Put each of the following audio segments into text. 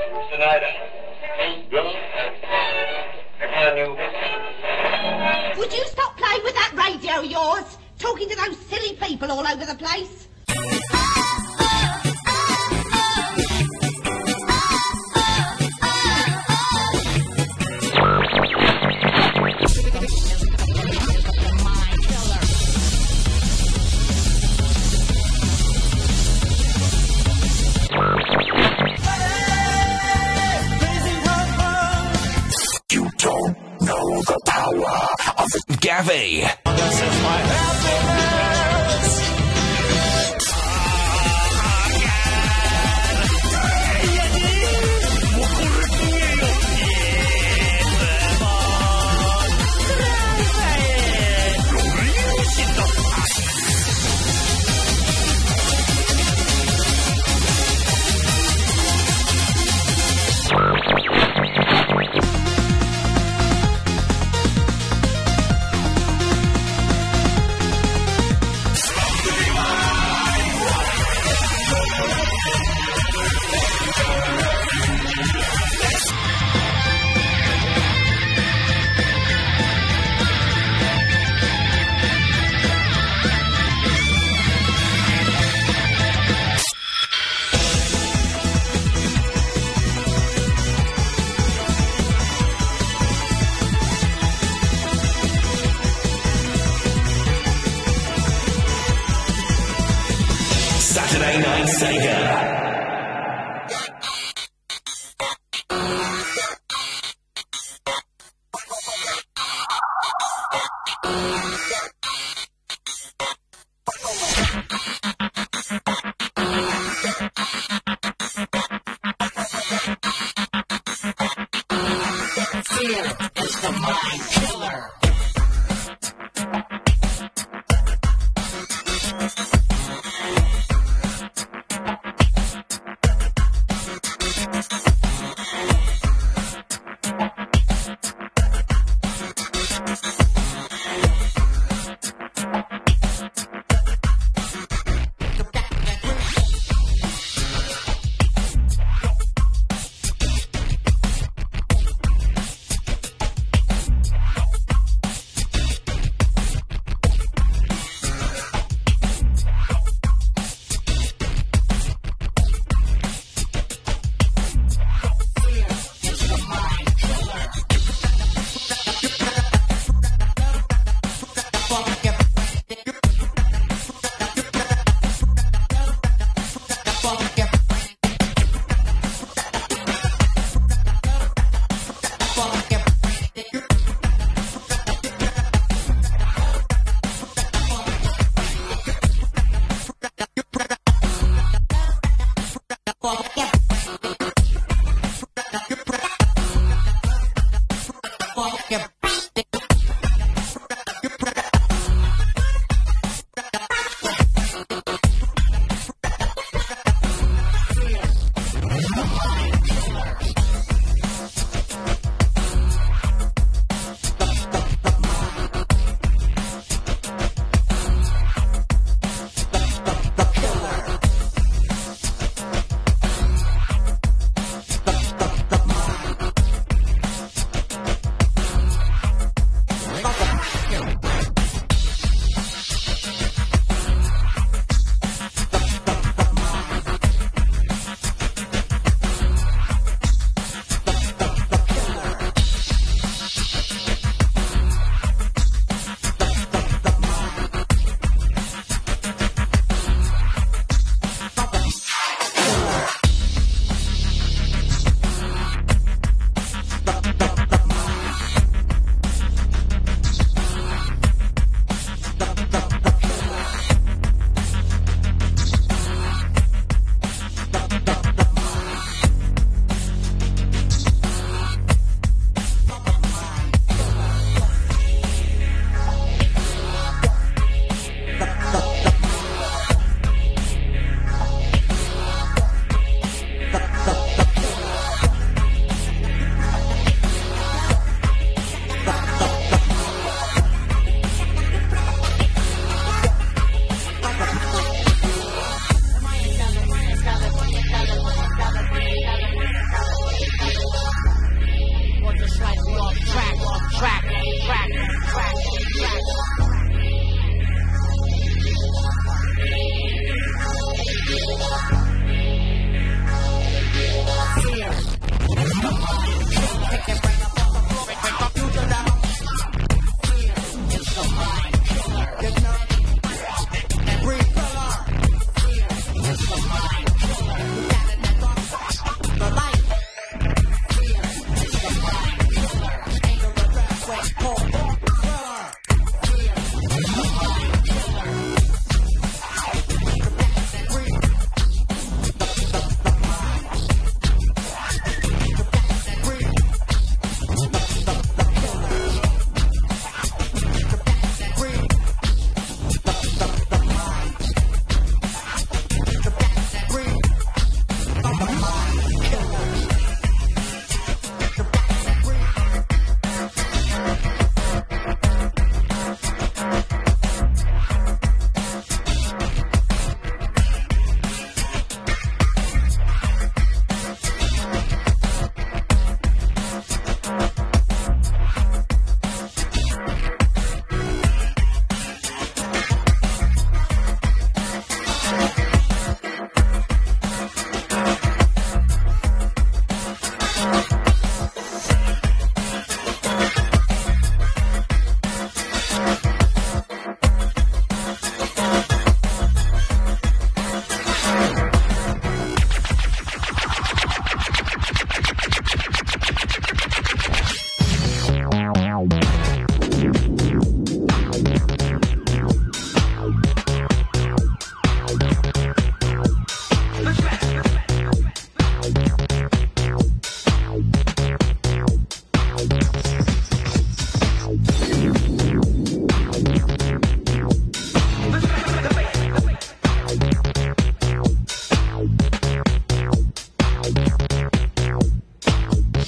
Would you stop playing with that radio of yours? Talking to those silly people all over the place. The power of Gavi. This is my Saturday Night Sega.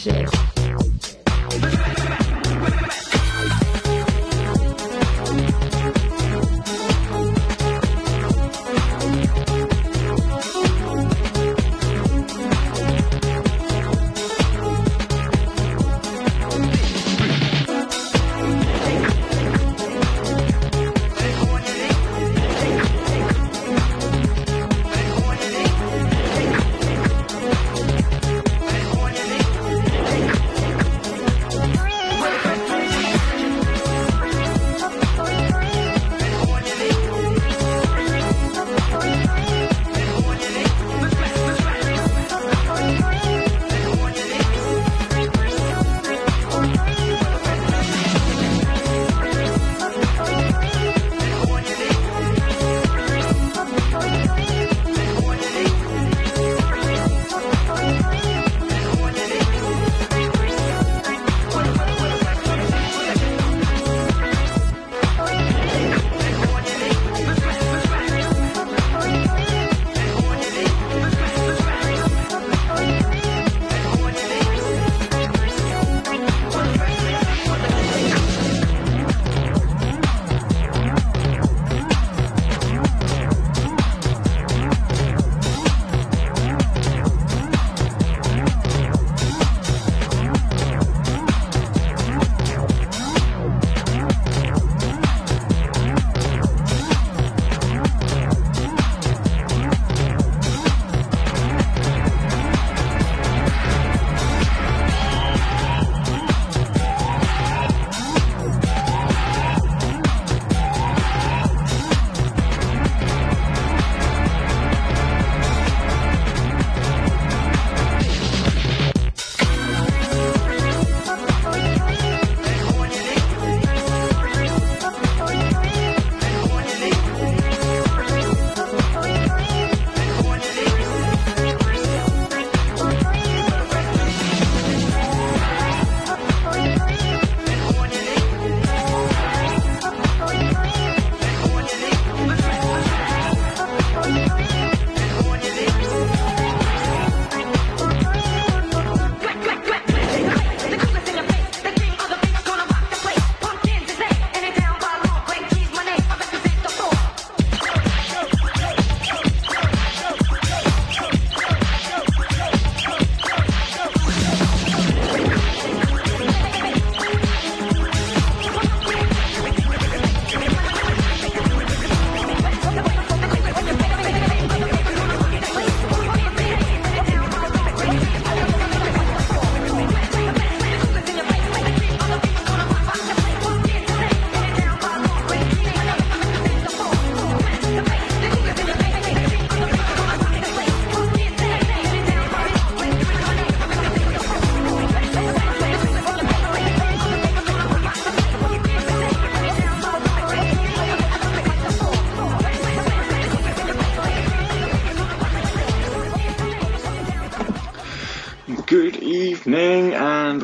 Forces.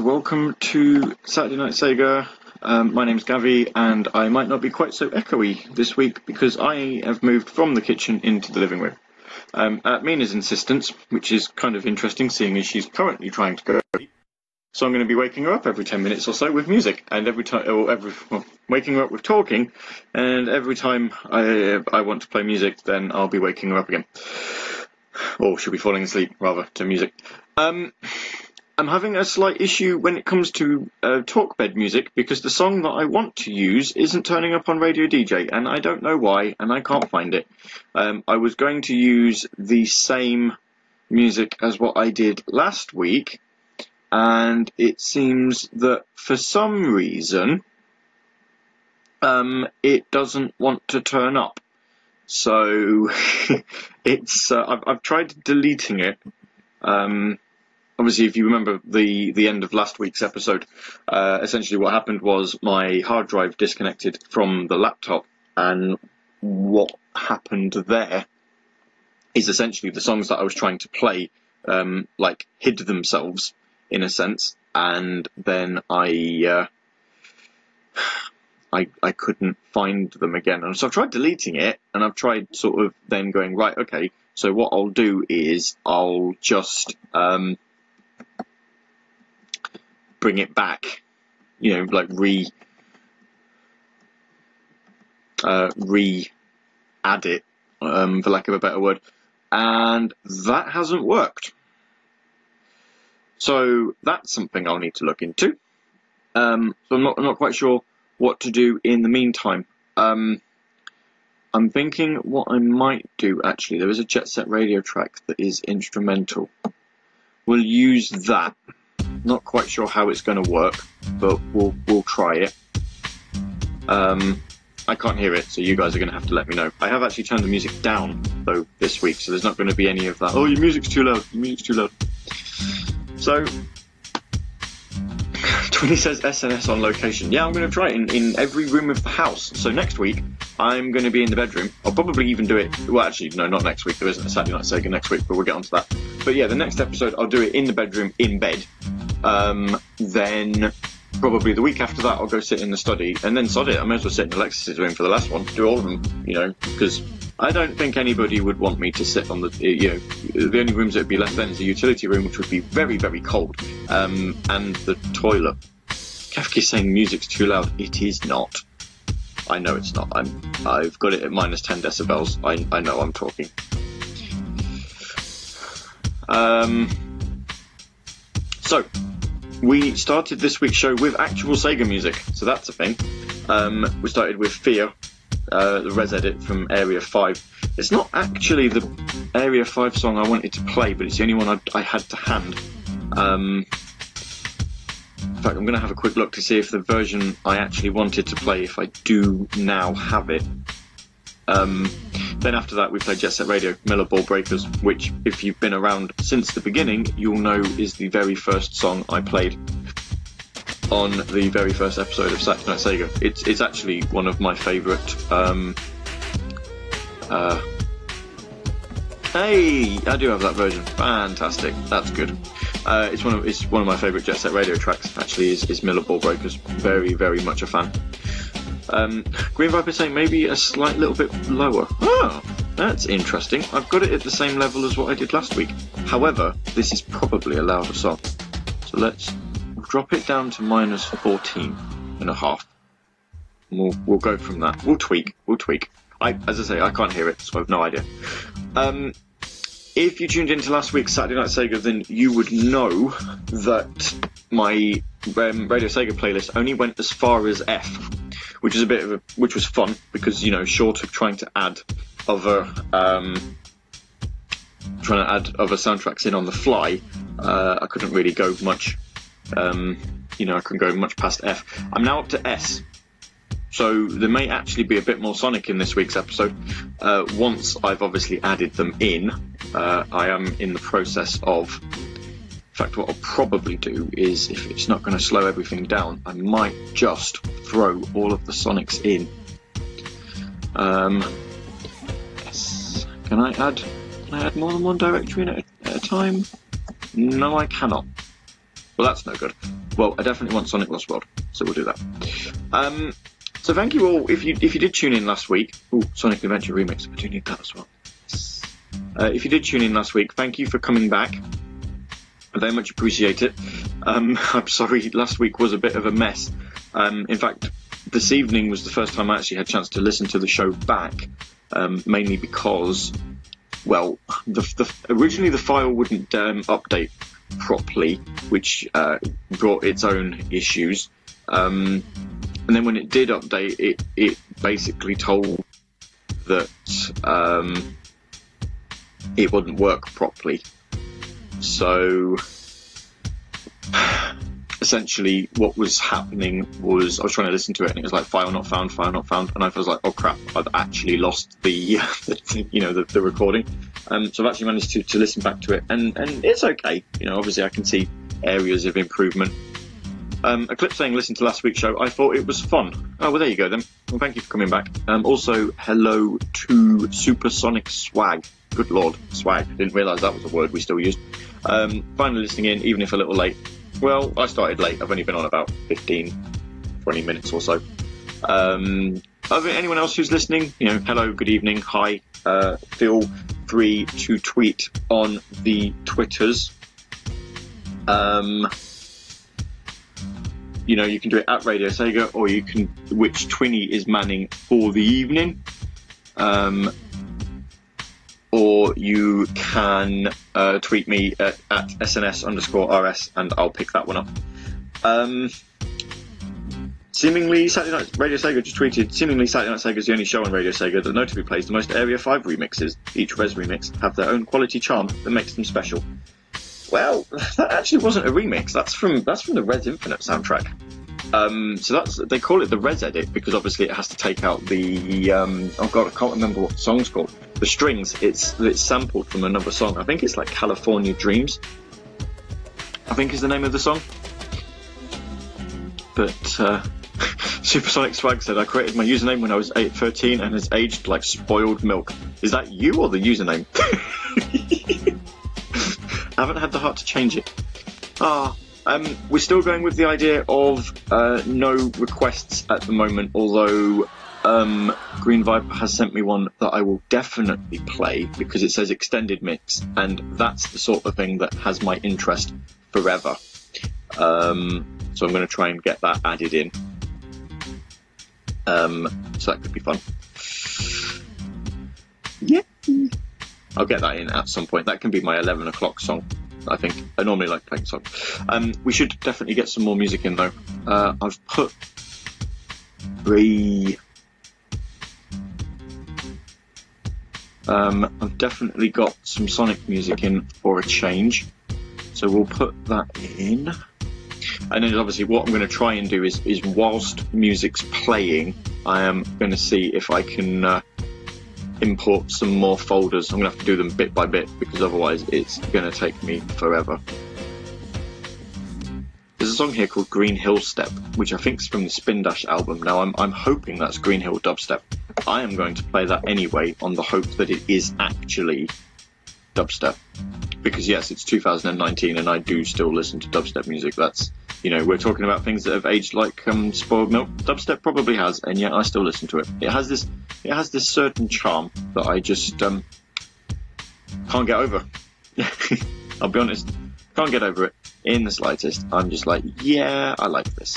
Welcome to Saturday Night Sega. My name's Gavi, and I might not be quite so echoey this week because I have moved from the kitchen into the living room. At Mina's insistence, which is kind of interesting seeing as she's currently trying to go to sleep. So I'm going to be waking her up every 10 minutes or so with music, and waking her up with talking, and every time I want to play music, then I'll be waking her up again. Or she'll be falling asleep, rather, to music. I'm having a slight issue when it comes to talkbed music because the song that I want to use isn't turning up on Radio DJ, and I don't know why, and I can't find it. I was going to use the same music as what I did last week, and it seems that for some reason it doesn't want to turn up. So it's I've tried deleting it. Obviously, if you remember the end of last week's episode, essentially what happened was my hard drive disconnected from the laptop, and what happened there is essentially the songs that I was trying to play like hid themselves in a sense, and then I couldn't find them again, and so I've tried deleting it, and I've tried sort of then going, right, okay, so what I'll do is I'll just bring it back, you know, like re-add it, for lack of a better word. And that hasn't worked. So that's something I'll need to look into. So I'm not quite sure what to do in the meantime. I'm thinking what I might do, actually. There is a Jet Set Radio track that is instrumental. We'll use that. Not quite sure how it's going to work, but we'll try it. I can't hear it, so you guys are going to have to let me know. I have actually turned the music down, though, this week, so there's not going to be any of that. Oh, your music's too loud. Your music's too loud. So, Twinny says SNS on location. Yeah, I'm going to try it in every room of the house. So next week, I'm going to be in the bedroom. I'll probably even do it... Well, actually, no, not next week. There isn't a Saturday Night Sega next week, but we'll get onto that. But yeah, the next episode, I'll do it in the bedroom, in bed. Then... probably the week after that I'll go sit in the study, and then sod it, I may as well sit in Alexis's room for the last one, do all of them, you know, because I don't think anybody would want me to sit on the, you know, the only rooms that would be left then is the utility room, which would be very, very cold, and the toilet. Kafka's saying music's too loud. It is not. I know it's not. I've got it at -10 decibels. I know I'm talking. So we started this week's show with actual Sega music, so that's a thing. We started with Fear, the Res edit from Area 5. It's not actually the Area 5 song I wanted to play, but it's the only one I had to hand. In fact, I'm going to have a quick look to see if the version I actually wanted to play, if I do now have it. Then after that we played Jet Set Radio, Miller Ball Breakers, which, if you've been around since the beginning, you'll know is the very first song I played on the very first episode of Saturday Night Sega. It's actually one of my favourite... hey! I do have that version. Fantastic. That's good. It's one of my favourite Jet Set Radio tracks, actually, is Miller Ball Breakers. Very, very much a fan. Green Viper saying maybe a slight little bit lower. Oh, that's interesting. I've got it at the same level as what I did last week. However, this is probably a louder song. So let's drop it down to -14.5. We'll go from that. We'll tweak. As I say, I can't hear it, so I've no idea. If you tuned into last week's Saturday Night Sega, then you would know that my Radio Sega playlist only went as far as F. Which is which was fun, because, you know, short of trying to add other soundtracks in on the fly, I couldn't really go much, you know, I couldn't go much past F. I'm now up to S, so there may actually be a bit more Sonic in this week's episode. Once I've obviously added them in, I am in the process of... In fact, what I'll probably do is, if it's not going to slow everything down, I might just throw all of the Sonics in. Yes. Can I add more than one directory in at a time? No, I cannot. Well, that's no good. Well, I definitely want Sonic Lost World, so we'll do that. So thank you all. If you did tune in last week... Ooh, Sonic Adventure Remix. I do need that as well. If you did tune in last week, thank you for coming back. I very much appreciate it. I'm sorry last week was a bit of a mess. In fact, this evening was the first time I actually had a chance to listen to the show back, mainly because, well, originally the file wouldn't update properly, which brought its own issues. And then when it did update, it basically told that it wouldn't work properly. So essentially what was happening was I was trying to listen to it and it was like file not found, and I was like, oh crap, I've actually lost the recording. So I've actually managed to listen back to it, and it's okay. You know, obviously I can see areas of improvement. Eclipse saying, listen to last week's show, I thought it was fun. Oh, well, there you go then. Well, thank you for coming back. Also, hello to Supersonic Swag. Good lord, swag. Didn't realise that was a word we still used. Finally listening in, even if a little late. Well, I started late. I've only been on about 15-20 minutes or so. Anyone else who's listening, you know, hello, good evening, hi. Feel free to tweet on the Twitters. you know, you can do it at Radio Sega, or you can, which Twinny is manning for the evening, or you can tweet me at SNS_RS and I'll pick that one up. Seemingly Saturday Night Radio Sega just tweeted, seemingly Saturday Night Sega is the only show on Radio Sega that notably plays the most Area 5 remixes. Each Res remix have their own quality charm that makes them special. Well, that actually wasn't a remix. That's from the Res Infinite soundtrack. So that's, they call it the Res edit because obviously it has to take out the oh god, I can't remember what the song's called. The strings. It's sampled from another song. I think it's like California Dreams, I think is the name of the song. But Supersonic Swag said, I created my username when I was 13 and has aged like spoiled milk. Is that you or the username? I haven't had the heart to change it. We're still going with the idea of no requests at the moment, although Green Viper has sent me one that I will definitely play because it says extended mix, and that's the sort of thing that has my interest forever. So I'm going to try and get that added in. So that could be fun. Yeah. I'll get that in at some point. That can be my 11 o'clock song, I think. I normally like playing songs. We should definitely get some more music in, though. I've put 3. I've definitely got some Sonic music in for a change. So we'll put that in. And then obviously what I'm going to try and do is whilst music's playing, I am going to see if I can import some more folders. I'm going to have to do them bit by bit because otherwise it's going to take me forever. There's a song here called Green Hill Step, which I think is from the Spindash album. Now I'm hoping that's Green Hill Dubstep. I am going to play that anyway on the hope that it is actually dubstep. Because yes, it's 2019 and I do still listen to dubstep music. That's, you know, we're talking about things that have aged like spoiled milk. Dubstep probably has, and yet I still listen to it. It has this certain charm that I just can't get over. I'll be honest, can't get over it in the slightest. I'm just like, yeah, I like this.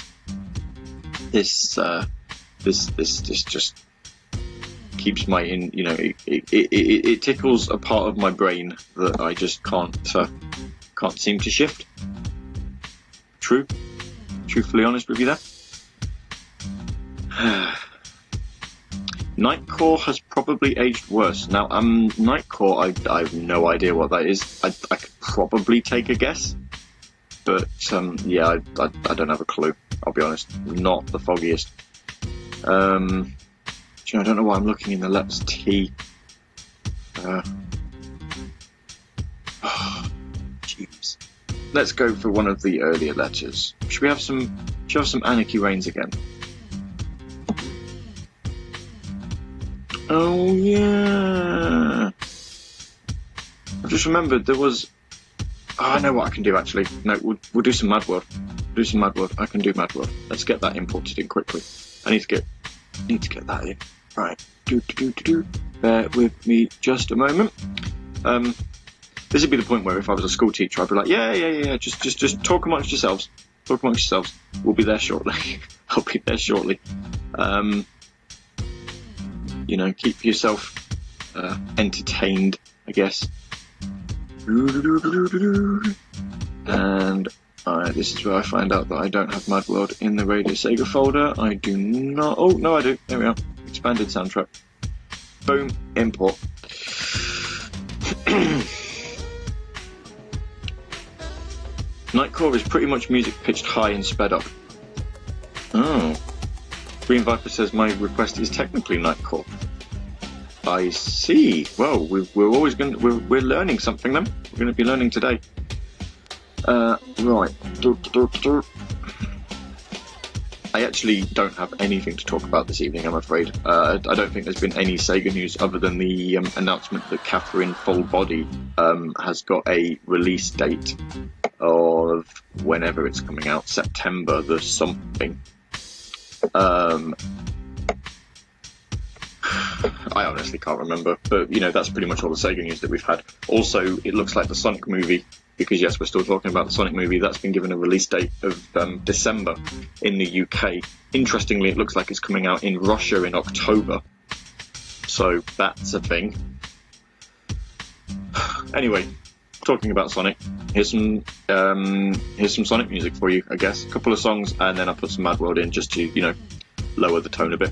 This just keeps my it tickles a part of my brain that I just can't seem to shift. Truthfully honest with you there. Nightcore has probably aged worse. Now Nightcore, I have no idea what that is. I could probably take a guess, but yeah, I don't have a clue, I'll be honest. Not the foggiest. I don't know why I'm looking in the Let's T. Jeez. Let's go for one of the earlier letters. Should we have some Anarchy Reigns again? Oh yeah. I've just remembered there was. Oh, I know what I can do actually. No, we'll do some Mad World. Do some Mad World. I can do Mad World. Let's get that imported in quickly. I need to get that in. Right, bear with me just a moment. This would be the point where if I was a school teacher, I'd be like, yeah, just talk amongst yourselves. We'll be there shortly. I'll be there shortly. You know, keep yourself entertained, I guess. And this is where I find out that I don't have Mad World in the Radio Sega folder. I do not. Oh, no, I do. There we are. Expanded soundtrack. Boom. Import. Nightcore is pretty much music pitched high and sped up. Oh. Green Viper says my request is technically Nightcore. I see. Well, we're always going to. We're learning something then. We're going to be learning today. Right. I actually don't have anything to talk about this evening, I'm afraid. I don't think there's been any Sega news other than the announcement that Catherine Full Body has got a release date of whenever it's coming out, September the something. I honestly can't remember, but you know, that's pretty much all the Sega news that we've had. Also, it looks like the Sonic movie because yes, we're still talking about the Sonic movie. That's been given a release date of December in the UK. Interestingly, it looks like it's coming out in Russia in October. So that's a thing. Anyway, talking about Sonic, here's some Sonic music for you, I guess. A couple of songs, and then I put some Mad World in just to, you know, lower the tone a bit.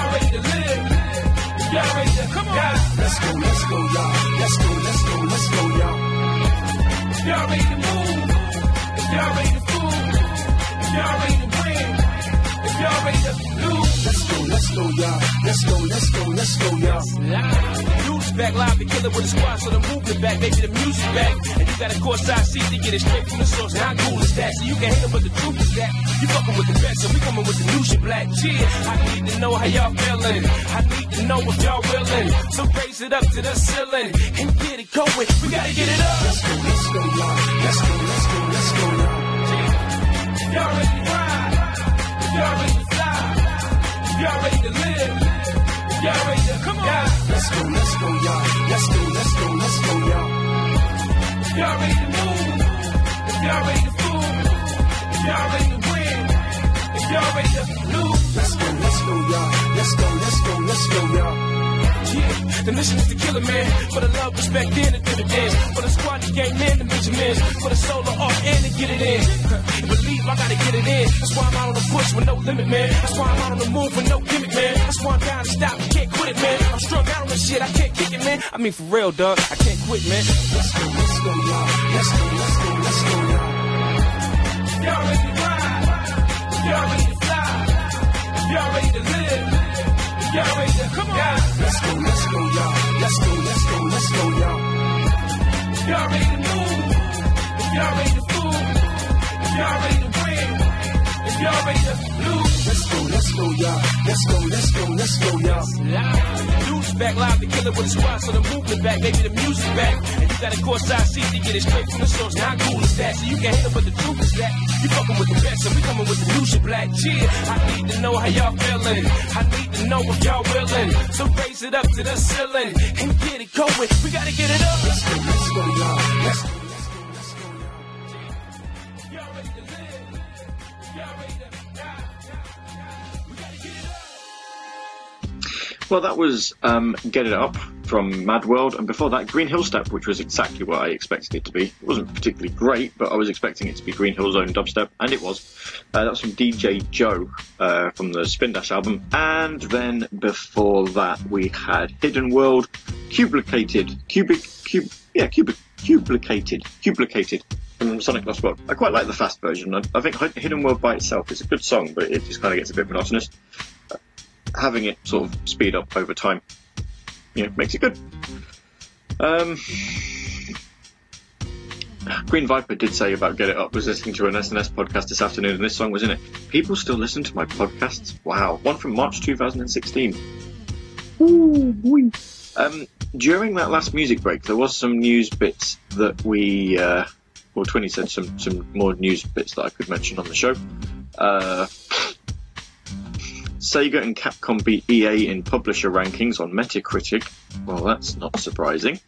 Gotta raise the lid. Gotta raise the, come on. Let's go, y'all. Let's go, y'all. Y'all ready to move. If y'all ready to fool. If y'all ready to win. If y'all ready to lose. Let's go, y'all. Let's go, y'all. Dude's back live to kill it with a squad, so the movement back, maybe the music back. And you got a courtside seat to get it straight from the source. How cool is that? So you can hate it, but the truth is that you fucking with the best, so we coming with the new shit, black. Cheers. I need to know how y'all feeling. I need to know if y'all willing. So raise it up to the ceiling and get it going. We gotta get it up. Let's go, y'all. Let's go, y'all. Y'all ready to ride? Y'all ready to fly? Y'all ready to live? Y'all ready to, come on. Let's go, y'all. Let's go, y'all. Y'all ready to move? Y'all ready to fool? Y'all ready to win? Y'all ready to lose? Let's go, y'all. Let's go, y'all. Yeah, the mission is to kill a man. For the love, respect, and to do the dance. For the squad, the game, and the measurements. For the solo off and to get it in. Believe I gotta get it in. That's why I'm out on the push with no limit, man. That's why I'm out on the move with no gimmick, man. That's why I'm down to stop, can't quit it, man. I'm strung out on this shit, I can't kick it, man. I mean, for real, dog, I can't quit, man. Let's go, y'all. Let's go, y'all. Y'all ready to ride? Y'all ready to fly? Y'all ready to live? Y'all ready to, come on. Let's go, y'all. Let's go, y'all. Y'all ready to move. Y'all ready to fool. Y'all ready to win. If y'all ready to lose. Let's go, y'all. Let's go, y'all. Dude's back live to kill it with the squad, so the movement back, maybe the music back. And you got a courtside seat to get it straight from the source. Now, how cool is that? So you can hate it, but the truth is that you fucking with the best, and we coming with the new shit, black. Cheer. I need to know how y'all feeling. I need to know if y'all willing. So raise it up to the ceiling and get it going. We gotta get it up. Let's go, y'all. Let's go. Well, that was Get It Up from Mad World, and before that, Green Hill Step, which was exactly what I expected it to be. It wasn't particularly great, but I was expecting it to be Green Hill's own dubstep, and it was. That's from DJ Joe from the Spindash album. And then before that, we had Hidden World, Cuplicated from Sonic Lost World. I quite like the fast version. I think Hidden World by itself is a good song, but it just kind of gets a bit monotonous. Having it sort of speed up over time, you know, makes it good. Green Viper did say about Get It Up, was listening to an SNS podcast this afternoon and this song was in it. People still listen to my podcasts? Wow. One from March 2016. Ooh, boy. During that last music break, there was some news bits that we... well, Twinny said some more news bits that I could mention on the show. Sega and Capcom beat EA in publisher rankings on Metacritic. Well, that's not surprising.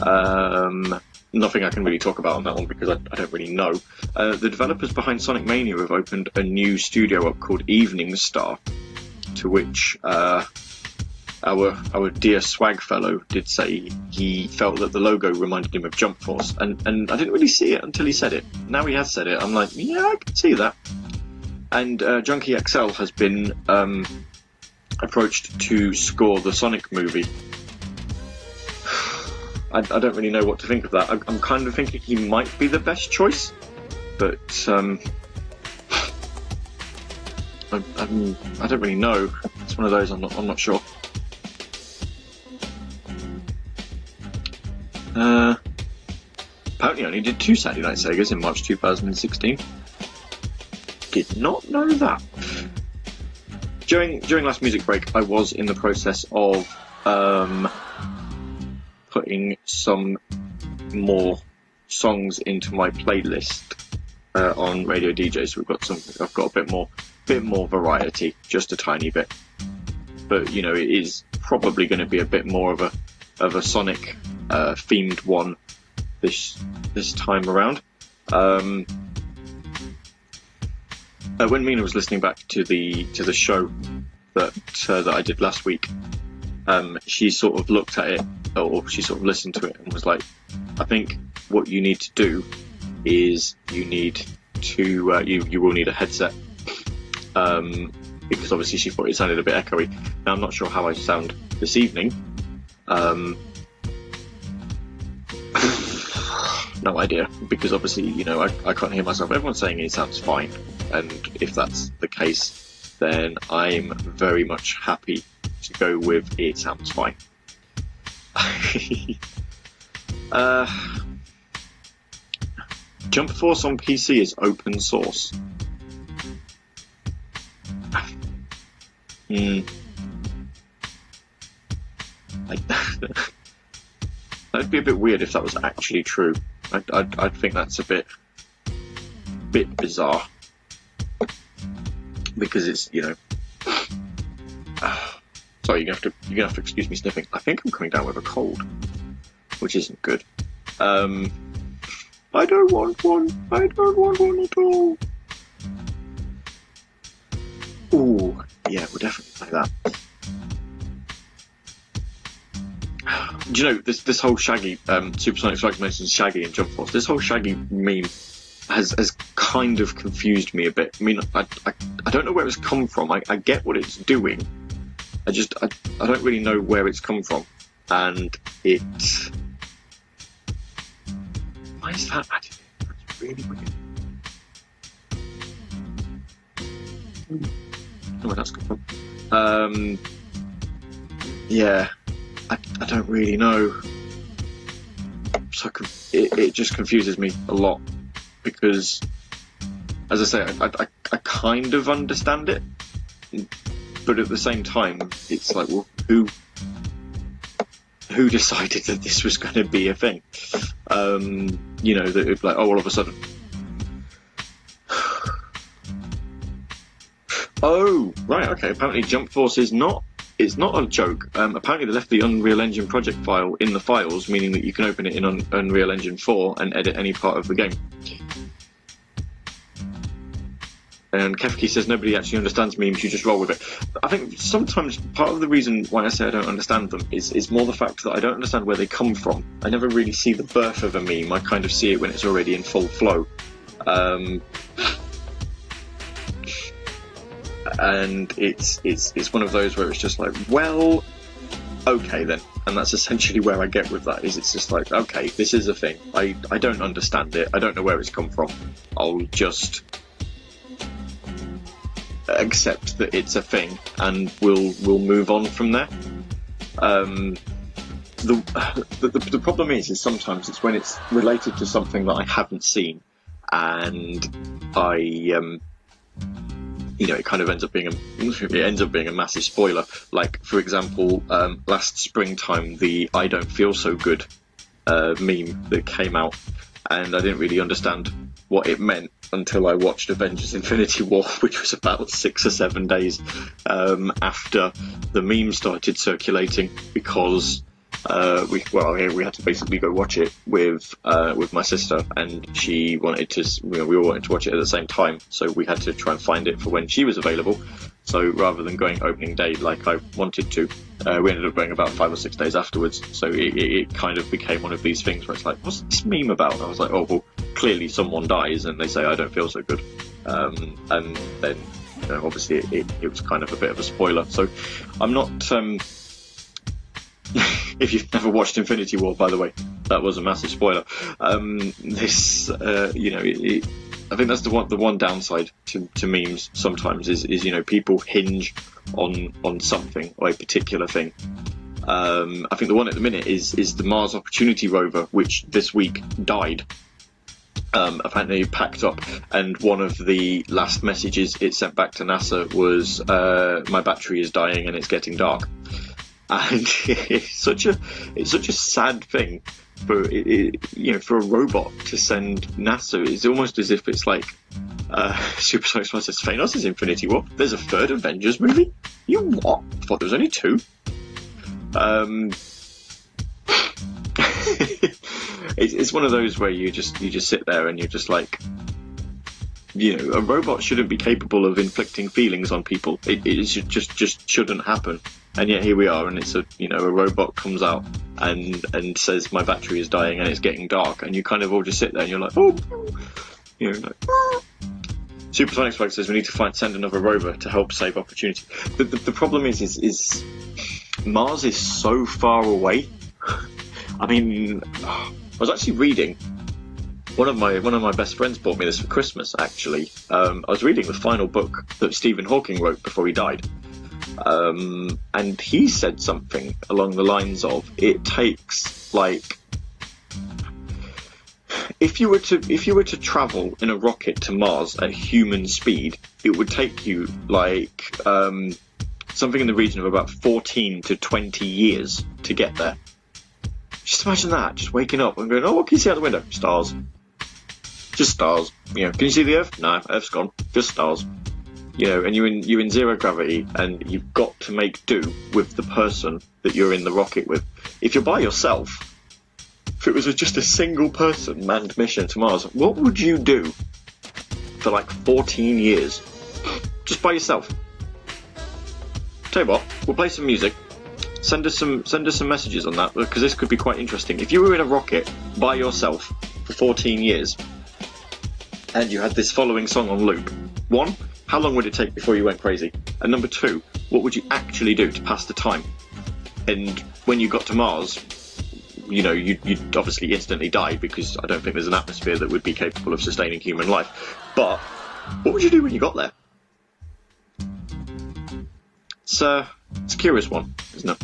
Nothing I can really talk about on that one because I don't really know. The developers behind Sonic Mania have opened a new studio up called Evening Star, to which our dear swag fellow did say he felt that the logo reminded him of Jump Force, and I didn't really see it until he said it. Now he has said it, I'm like, yeah, I can see that. And Junkie XL has been approached to score the Sonic movie. I don't really know what to think of that. I'm kind of thinking he might be the best choice, but I don't really know. It's one of those. I'm not sure. Apparently, only did 2 Saturday Night Segas in March 2016. Did not know that. During last music break, I was in the process of putting some more songs into my playlist on Radio DJ. So we've got some. I've got a bit more variety, just a tiny bit. But you know, it is probably going to be a bit more of a Sonic themed one this time around. When Mina was listening back to the show that I did last week, she sort of looked at it, or she sort of listened to it and was like, "I think what you need to do is you will need a headset because obviously she thought it sounded a bit echoey. Now, I'm not sure how I sound this evening. No idea, because obviously, you know, I can't hear myself. Everyone's saying it sounds fine, and if that's the case, then I'm very much happy to go with it sounds fine. Jump Force on PC is open source. That'd be a bit weird if that was actually true. I'd think that's a bit bizarre, because it's, you know. Sorry, you're gonna have to excuse me sniffing. I think I'm coming down with a cold, which isn't good. I don't want one. I don't want one at all. Ooh, yeah, we'll definitely play that. Do you know, this whole Shaggy, Supersonic Strikes mentions Shaggy and Jump Force. This whole Shaggy meme has kind of confused me a bit. I mean, I don't know where it's come from. I get what it's doing. I don't really know where it's come from. And it... Why is that added? That's really weird. Oh, that's good. Yeah. I don't really know, so it just confuses me a lot, because, as I say, I kind of understand it, but at the same time, it's like, well, who decided that this was going to be a thing? You know, that it, like, oh, all of a sudden, oh, right, okay, apparently Jump Force is not. It's not a joke. Apparently they left the Unreal Engine project file in the files, meaning that you can open it in Unreal Engine 4 and edit any part of the game. And Kefki says nobody actually understands memes, you just roll with it. I think sometimes part of the reason why I say I don't understand them is more the fact that I don't understand where they come from. I never really see the birth of a meme. I kind of see it when it's already in full flow. And it's one of those where it's just like, well, okay then, and that's essentially where I get with that. Is it's just like, okay, this is a thing. I don't understand it. I don't know where it's come from. I'll just accept that it's a thing, and we'll move on from there. The problem is sometimes it's when it's related to something that I haven't seen, and you know, it kind of ends up being a massive spoiler. Like, for example, last springtime, the "I don't feel so good" meme that came out, and I didn't really understand what it meant until I watched Avengers: Infinity War, which was about 6 or 7 days after the meme started circulating, because we had to basically go watch it with my sister, and she wanted to. You know, we all wanted to watch it at the same time, so we had to try and find it for when she was available. So rather than going opening day like I wanted to, we ended up going about 5 or 6 days afterwards. So it kind of became one of these things where it's like, what's this meme about? And I was like, oh well, clearly someone dies and they say I don't feel so good, and then, you know, obviously it was kind of a bit of a spoiler. So I'm not. If you've never watched Infinity War, by the way, that was a massive spoiler. You know, I think that's the one downside to memes sometimes is you know, people hinge on something or a particular thing. I think the one at the minute is the Mars Opportunity rover, which this week died. Apparently packed up, and one of the last messages it sent back to NASA was, "My battery is dying and it's getting dark." And it's such a sad thing for you know, for a robot to send NASA. It's almost as if it's like, Supersonic says, "Thanos is Infinity War. There's a third Avengers movie. You what? I thought there was only two." It's one of those where you just sit there and you're just like, you know, a robot shouldn't be capable of inflicting feelings on people. It just shouldn't happen. And yet here we are, and it's a, you know, a robot comes out and says, "My battery is dying and it's getting dark," and you kind of all just sit there and you're like, oh, you know, like, Supersonic Spike says we need to send another rover to help save opportunity. The problem is Mars is so far away. I mean, I was actually reading. One of my best friends bought me this for Christmas. Actually, I was reading the final book that Stephen Hawking wrote before he died, and he said something along the lines of, "It takes like if you were to travel in a rocket to Mars at human speed, it would take you like something in the region of about 14 to 20 years to get there." Just imagine that, just waking up and going, "Oh, what can you see out the window? Stars." Just stars. You know, can you see the Earth? No, Earth's gone. Just stars. You know, and you're in zero gravity, and you've got to make do with the person that you're in the rocket with. If you're by yourself, if it was just a single person manned mission to Mars, what would you do for like 14 years? Just by yourself. Tell you what, we'll play some music. Send us some messages on that, because this could be quite interesting. If you were in a rocket by yourself for 14 years, and you had this following song on loop. 1. How long would it take before you went crazy? And number 2, what would you actually do to pass the time? And when you got to Mars, you know, you'd obviously instantly die, because I don't think there's an atmosphere that would be capable of sustaining human life. But what would you do when you got there? It's a curious one, isn't it?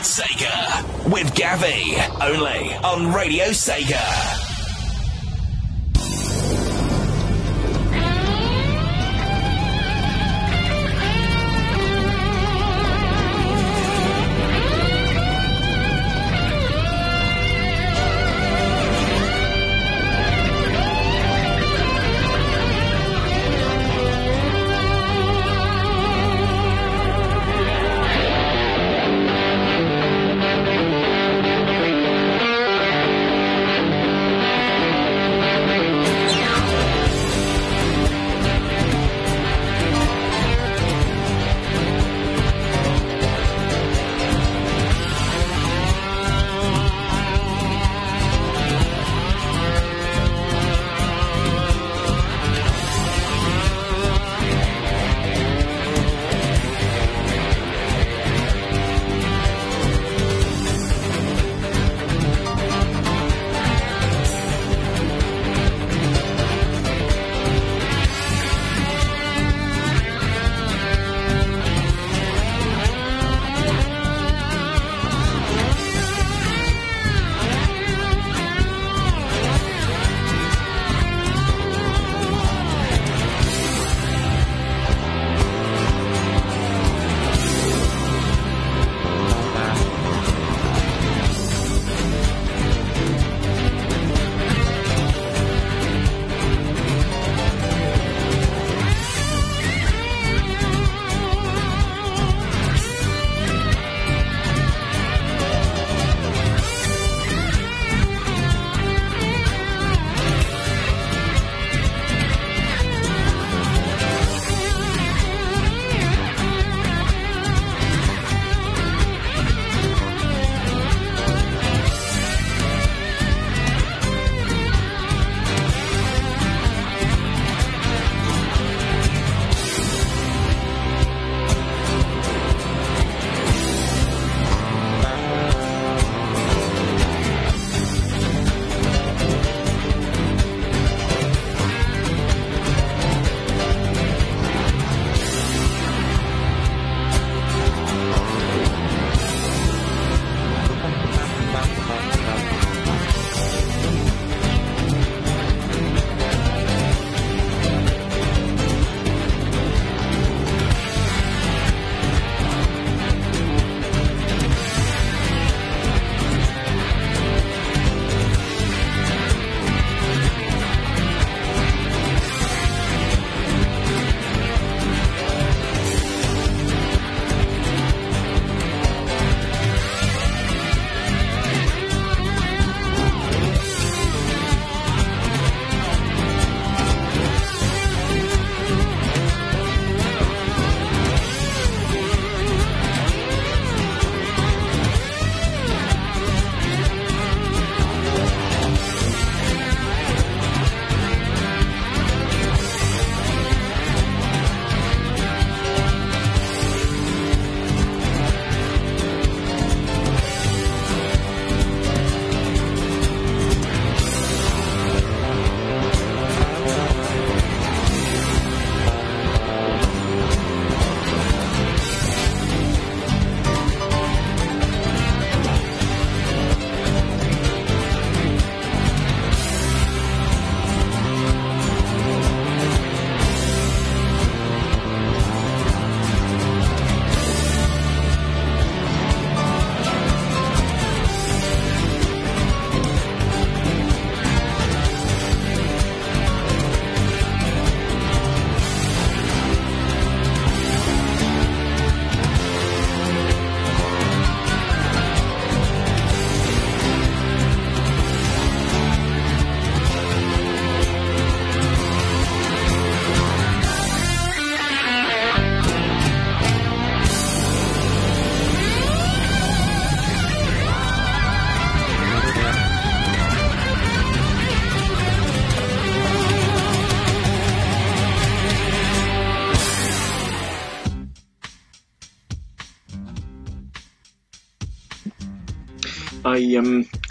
Night Sega with Gavi, only on Radio Sega.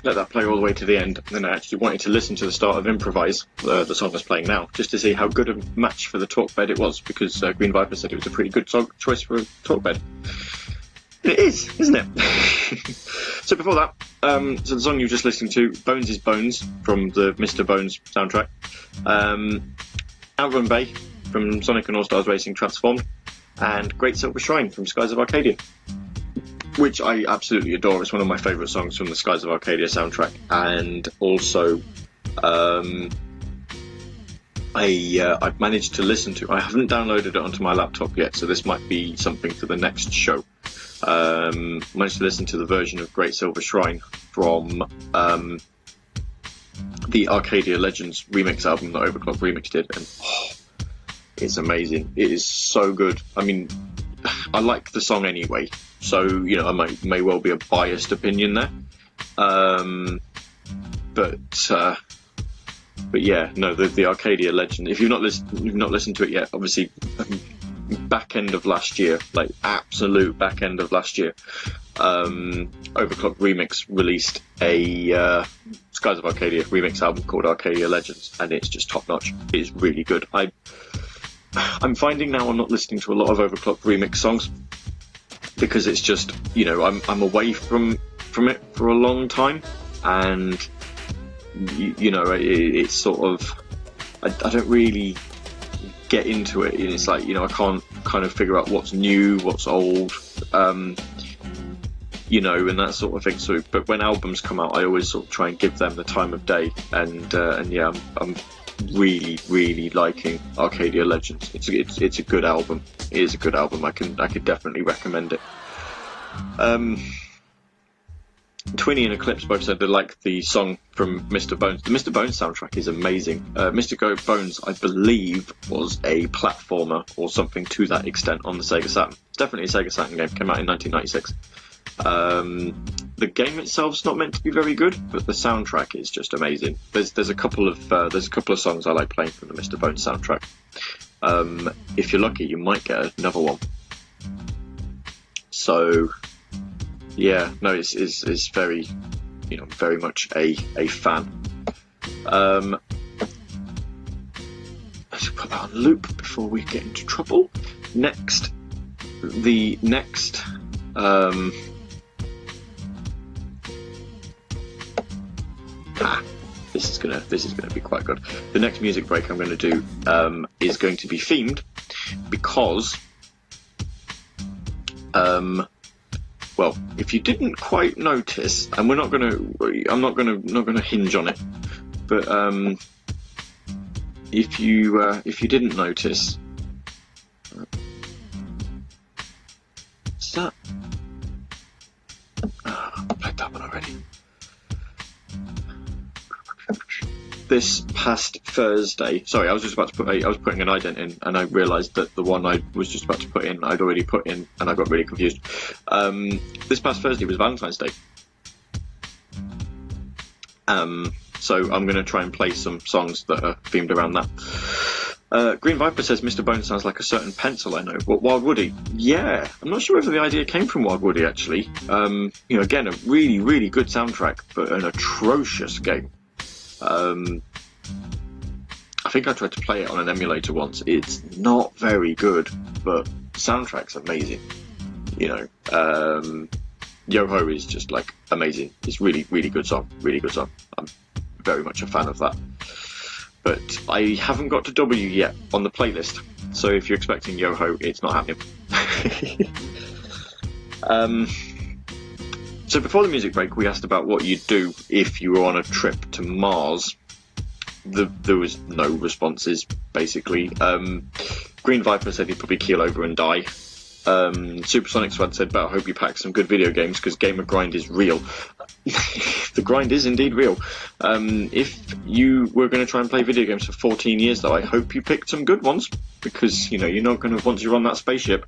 Let that play all the way to the end, and then I actually wanted to listen to the start of Improvise, the song that's playing now, just to see how good a match for the talkbed it was, because Green Viper said it was a pretty good choice for a talkbed. It is, isn't it? So before that, so the song you were just listening to, Bones is Bones, from the Mr. Bones soundtrack. Outrun Bay from Sonic and All-Stars Racing Transformed, and Great Silver Shrine from Skies of Arcadia, which I absolutely adore. It's one of my favourite songs from the Skies of Arcadia soundtrack, and also I've managed to listen to. I haven't downloaded it onto my laptop yet, so this might be something for the next show. Managed to listen to the version of Great Silver Shrine from the Arcadia Legends remix album that Overclock Remix did, and it's amazing. It is so good. I mean, I like the song anyway, so you know, I may well be a biased opinion there, but yeah, no, the Arcadia Legend. If you've not listened to it yet, obviously. Back end of last year, like absolute back end of last year, Overclock Remix released a Skies of Arcadia remix album called Arcadia Legends, and it's just top notch. It's really good. I'm finding now I'm not listening to a lot of Overclock Remix songs because it's just, you know, I'm away from it for a long time, and you know, it's sort of I don't really get into it, and it's like, you know, I can't kind of figure out what's new, what's old, you know, and that sort of thing. So, but when albums come out, I always sort of try and give them the time of day, and yeah, I'm really liking Arcadia Legends. It's a good album. It is a good album. I could definitely recommend it. Twinny and Eclipse both said they like the song from Mr. Bones. The Mr. Bones soundtrack is amazing. Mr. Bones, I believe, was a platformer or something to that extent on the Sega Saturn. It's definitely a Sega Saturn game. Came out in 1996. The game itself's not meant to be very good, but the soundtrack is just amazing. There's a couple of songs I like playing from the Mr. Bones soundtrack. If you're lucky, you might get another one. So. Yeah, no, it's very, you know, very much a fan. I should put that on loop before we get into trouble. Next, this is gonna be quite good. The next music break I'm gonna do is going to be themed because. Well, if you didn't quite notice, and I'm not gonna hinge on it, but if you didn't notice, what's that? Oh, I played that one already. This past Thursday, sorry, I was putting an ident in, and I realised that the one I was just about to put in, I'd already put in, and I got really confused. This past Thursday was Valentine's Day. So I'm going to try and play some songs that are themed around that. Green Viper says Mr. Bones sounds like a certain pencil I know. Well, Wild Woody, yeah. I'm not sure whether the idea came from Wild Woody, actually. You know, again, a really good soundtrack, but an atrocious game. I think I tried to play it on an emulator once. It's not very good, but the soundtrack's amazing. You know, Yo-Ho is just like amazing. It's really good song. Really good song. I'm very much a fan of that. But I haven't got to W yet on the playlist. So if you're expecting Yo-Ho, it's not happening. So before the music break, we asked about what you'd do if you were on a trip to Mars. There was no responses, basically. Green Viper said he'd probably keel over and die. Supersonic Swad said, but I hope you pack some good video games because gamer grind is real. The grind is indeed real. If you were going to try and play video games for 14 years, though, I hope you picked some good ones because, you know, you're not going to, once you're on that spaceship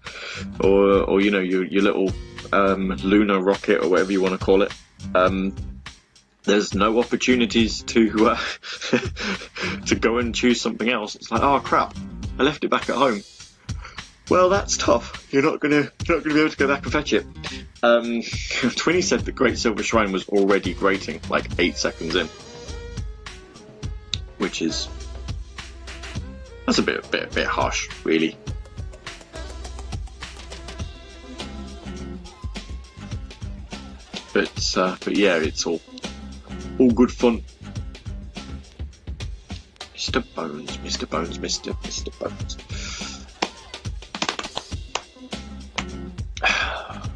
or you know, your little... lunar rocket or whatever you want to call it, there's no opportunities to to go and choose something else. It's like, oh crap, I left it back at home. Well, that's tough. You're not gonna be able to go back and fetch it. Twinny said the Great Silver Shrine was already grating like 8 seconds in, which is that's a bit harsh, really. But yeah, it's all good fun. Mr. Bones, Mr. Bones, Mr. Bones.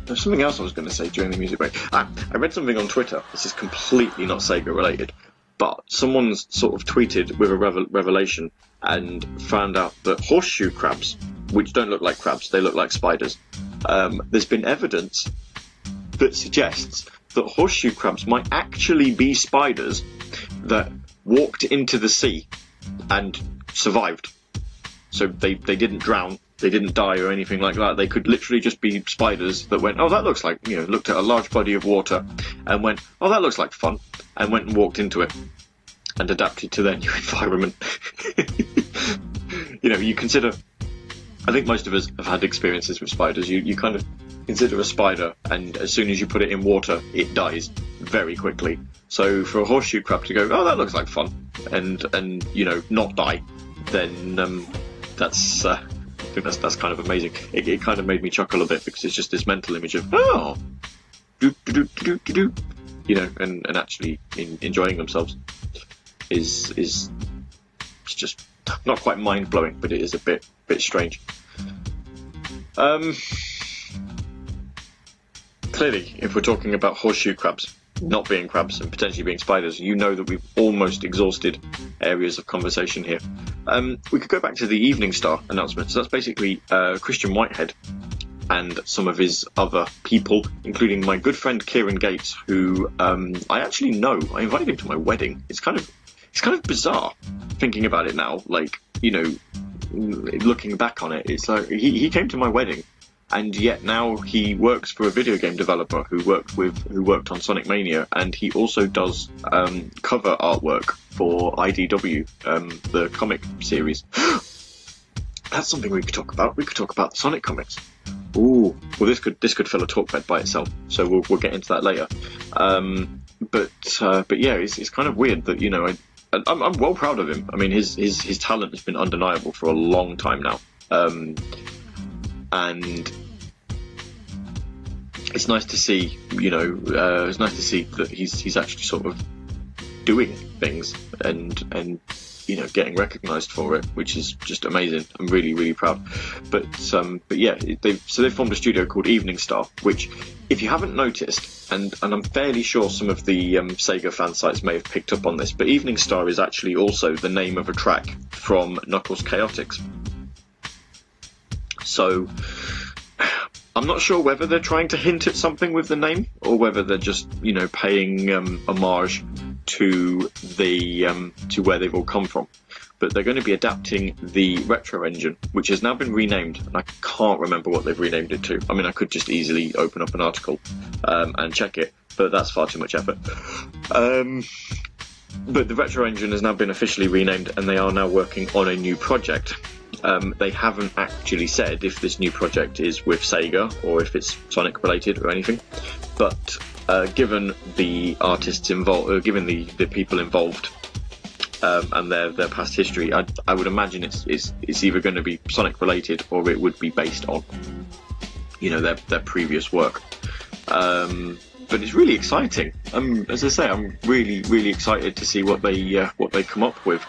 There's something else I was going to say during the music break. I read something on Twitter. This is completely not Sega related, but someone's sort of tweeted with a revelation and found out that horseshoe crabs, which don't look like crabs, they look like spiders. There's been evidence that suggests that horseshoe crabs might actually be spiders that walked into the sea and survived. So they didn't drown. They didn't die or anything like that. They could literally just be spiders that went, oh, that looks like, you know, looked at a large body of water and went, oh, that looks like fun, and went and walked into it and adapted to their new environment. You know, you consider, I think most of us have had experiences with spiders. You kind of consider a spider, and as soon as you put it in water, it dies very quickly. So for a horseshoe crab to go, oh, that looks like fun, and you know, not die, then that's... I think that's kind of amazing. It kind of made me chuckle a bit, because it's just this mental image of, oh, do, you know, and actually enjoying themselves is just not quite mind blowing, but it is a bit strange. Clearly, if we're talking about horseshoe crabs not being crabs and potentially being spiders, you know that we've almost exhausted areas of conversation here. We could go back to the Evening Star announcement. So that's basically Christian Whitehead and some of his other people, including my good friend Kieran Gates, who I actually know. I invited him to my wedding. It's kind of bizarre thinking about it now. Like, you know, looking back on it, it's like he came to my wedding. And yet now he works for a video game developer who worked on Sonic Mania, and he also does cover artwork for IDW, the comic series. That's something we could talk about. We could talk about the Sonic comics. Ooh, well, this could fill a talk bed by itself. So we'll get into that later. But yeah, it's kind of weird that, you know, I'm well proud of him. I mean, his talent has been undeniable for a long time now. And it's nice to see, you know, it's nice to see that he's actually sort of doing things and you know, getting recognised for it, which is just amazing. I'm really proud. But yeah, they formed a studio called Evening Star, which, if you haven't noticed, and I'm fairly sure some of the Sega fan sites may have picked up on this, but Evening Star is actually also the name of a track from Knuckles Chaotix. So, I'm not sure whether they're trying to hint at something with the name, or whether they're just, you know, paying homage to the to where they've all come from. But they're going to be adapting the Retro Engine, which has now been renamed, and I can't remember what they've renamed it to. I mean, I could just easily open up an article and check it, but that's far too much effort. But the Retro Engine has now been officially renamed, and they are now working on a new project. They haven't actually said if this new project is with Sega or if it's Sonic related or anything, but given the artists involved, given the people involved and their past history, I would imagine it's either going to be Sonic related, or it would be based on, you know, their previous work. But it's really exciting. As I say, I'm really excited to see what they come up with.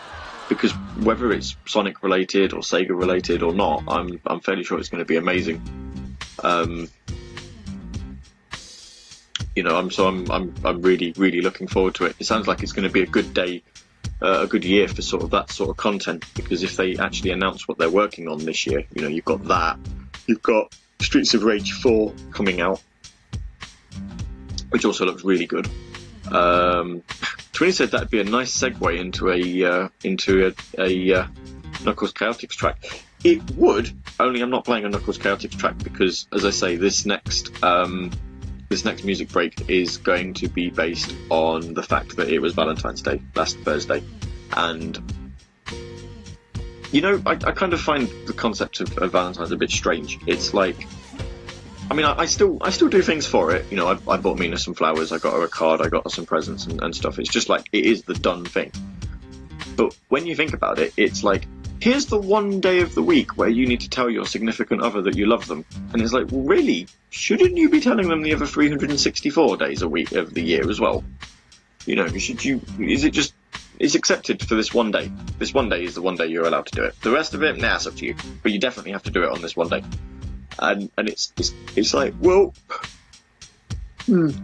Because whether it's Sonic related or Sega related or not, I'm fairly sure it's going to be amazing. You know, I'm really looking forward to it. It sounds like it's going to be a good day, a good year for sort of that sort of content. Because if they actually announce what they're working on this year, you know, you've got that, you've got Streets of Rage 4 coming out, which also looks really good. Twinny said that'd be a nice segue into a Knuckles Chaotix track. It would, only I'm not playing a Knuckles Chaotix track because, as I say, this next music break is going to be based on the fact that it was Valentine's Day last Thursday, and you know, I kind of find the concept of Valentine's a bit strange. It's like, I mean, I still do things for it. You know, I bought Mina some flowers, I got her a card, I got her some presents and stuff. It's just like, it is the done thing. But when you think about it, it's like, here's the one day of the week where you need to tell your significant other that you love them. And it's like, well, really? Shouldn't you be telling them the other 364 days a week of the year as well? You know, should you... Is it just... It's accepted for this one day. This one day is the one day you're allowed to do it. The rest of it, nah, it's up to you. But you definitely have to do it on this one day. And it's like, well... That's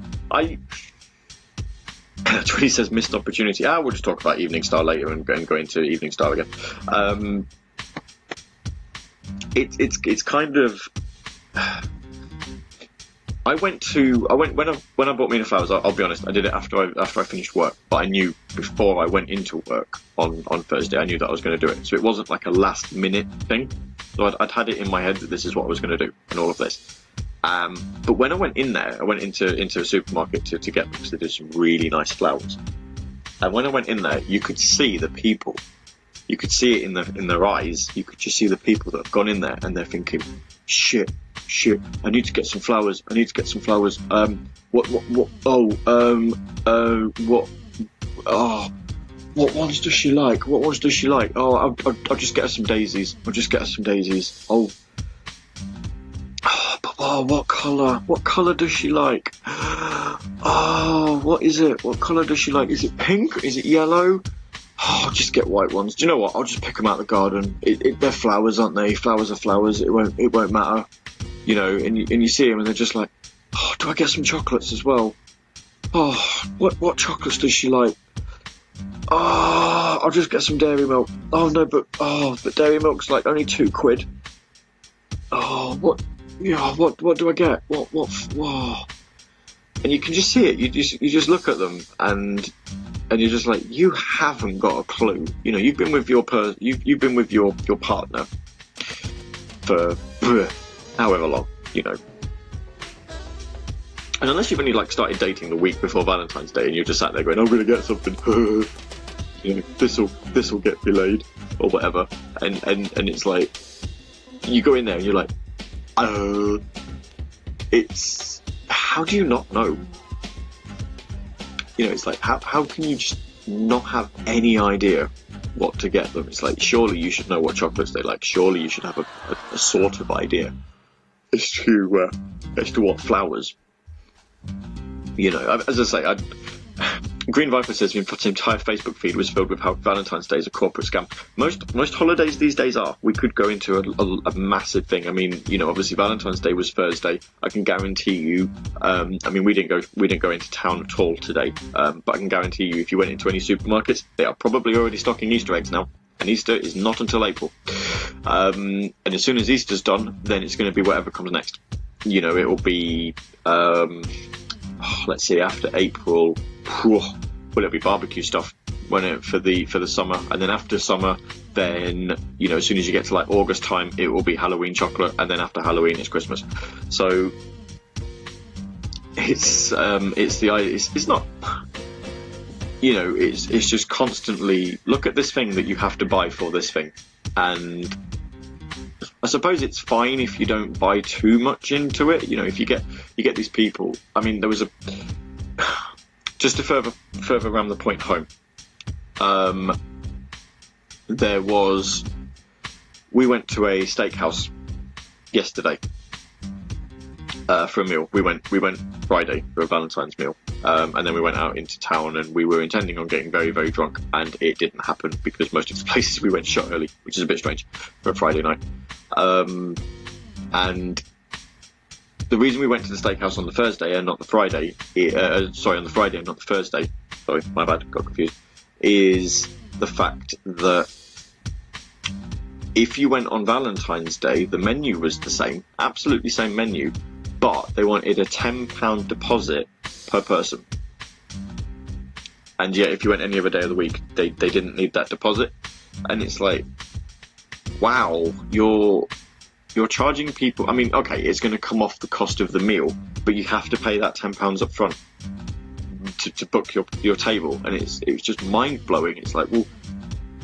what he says, missed opportunity. Ah, we'll just talk about Evening Star later and go into Evening Star again. It's kind of... When I bought Mina Flowers, I'll be honest, I did it after I finished work, but I knew before I went into work on Thursday, I knew that I was going to do it. So it wasn't like a last minute thing. So I'd had it in my head that this is what I was going to do and all of this. But when I went in there, I went into a supermarket to get them because they did some really nice flowers. And when I went in there, you could see the people. You could see it in their eyes. You could just see the people that have gone in there and they're thinking, shit, I need to get some flowers. What ones does she like? Oh, I'll just get her some daisies. Oh, what colour? What colour does she like? Oh, what is it? What colour does she like? Is it pink? Is it yellow? Oh, I'll just get white ones. Do you know what? I'll just pick them out of the garden. They're flowers, aren't they? Flowers are flowers. It won't matter. You know, and you see them and they're just like, oh, do I get some chocolates as well? Oh, what chocolates does she like? Oh, I'll just get some dairy milk. Oh, no, but dairy milk's like only £2. Oh, what do I get? Whoa. And you can just see it. You just look at them and you're just like, you haven't got a clue. You know, you've been with your partner for however long, you know. And unless you've only like started dating the week before Valentine's Day and you're just sat there going, I'm gonna get something. You know, this'll get me laid or whatever. And it's like, you go in there and you're like, it's, how do you not know? You know, it's like, how can you just not have any idea what to get them? It's like, surely you should know what chocolates they like. Surely you should have a sort of idea as to what flowers. You know, as I say, Green Viper says his entire Facebook feed was filled with how Valentine's Day is a corporate scam. Most holidays these days are. We could go into a massive thing. I mean, you know, obviously Valentine's Day was Thursday. I can guarantee you. I mean, we didn't go into town at all today. But I can guarantee you, if you went into any supermarkets, they are probably already stocking Easter eggs now. And Easter is not until April. And as soon as Easter's done, then it's going to be whatever comes next. You know, it will be. Let's see, after April. Well, it'll be barbecue stuff when it for the summer, and then after summer, then, you know, as soon as you get to like August time, it will be Halloween chocolate, and then after Halloween it's Christmas. So it's not, you know, it's just constantly look at this thing that you have to buy for this thing. And I suppose it's fine if you don't buy too much into it. You know, if you get these people. I mean, there was a just to further ram the point home, we went to a steakhouse yesterday for a meal. We went Friday for a Valentine's meal, and then we went out into town, and we were intending on getting very, very drunk, and it didn't happen because most of the places we went shut early, which is a bit strange for a Friday night. And the reason we went to the steakhouse on the Thursday and not the Friday, on the Friday and not the Thursday, sorry, my bad, got confused, is the fact that if you went on Valentine's Day, the menu was the same, absolutely same menu, but they wanted a £10 deposit per person. And yet, if you went any other day of the week, they didn't need that deposit. And it's like, wow, you're charging people. I mean, okay, it's going to come off the cost of the meal, but you have to pay that £10 up front to book your table, and it was just mind blowing. It's like, well,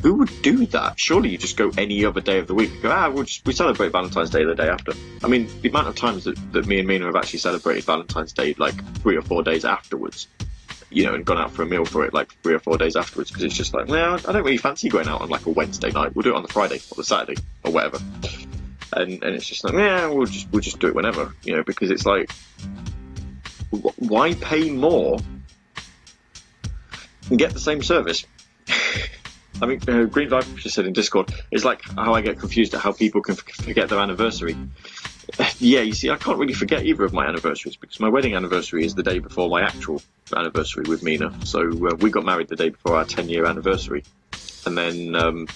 who would do that? Surely you just go any other day of the week. Go, we celebrate Valentine's Day the day after. I mean, the amount of times that me and Mina have actually celebrated Valentine's Day like 3 or 4 days afterwards, you know, and gone out for a meal for it like 3 or 4 days afterwards, because it's just like, well, I don't really fancy going out on like a Wednesday night. We'll do it on the Friday or the Saturday or whatever. And it's just like, yeah, we'll just do it whenever, you know, because it's like, why pay more and get the same service? I mean, Green Vibe just said in Discord, it's like how I get confused at how people can forget their anniversary. Yeah, you see, I can't really forget either of my anniversaries, because my wedding anniversary is the day before my actual anniversary with Mina. So we got married the day before our 10-year anniversary. And then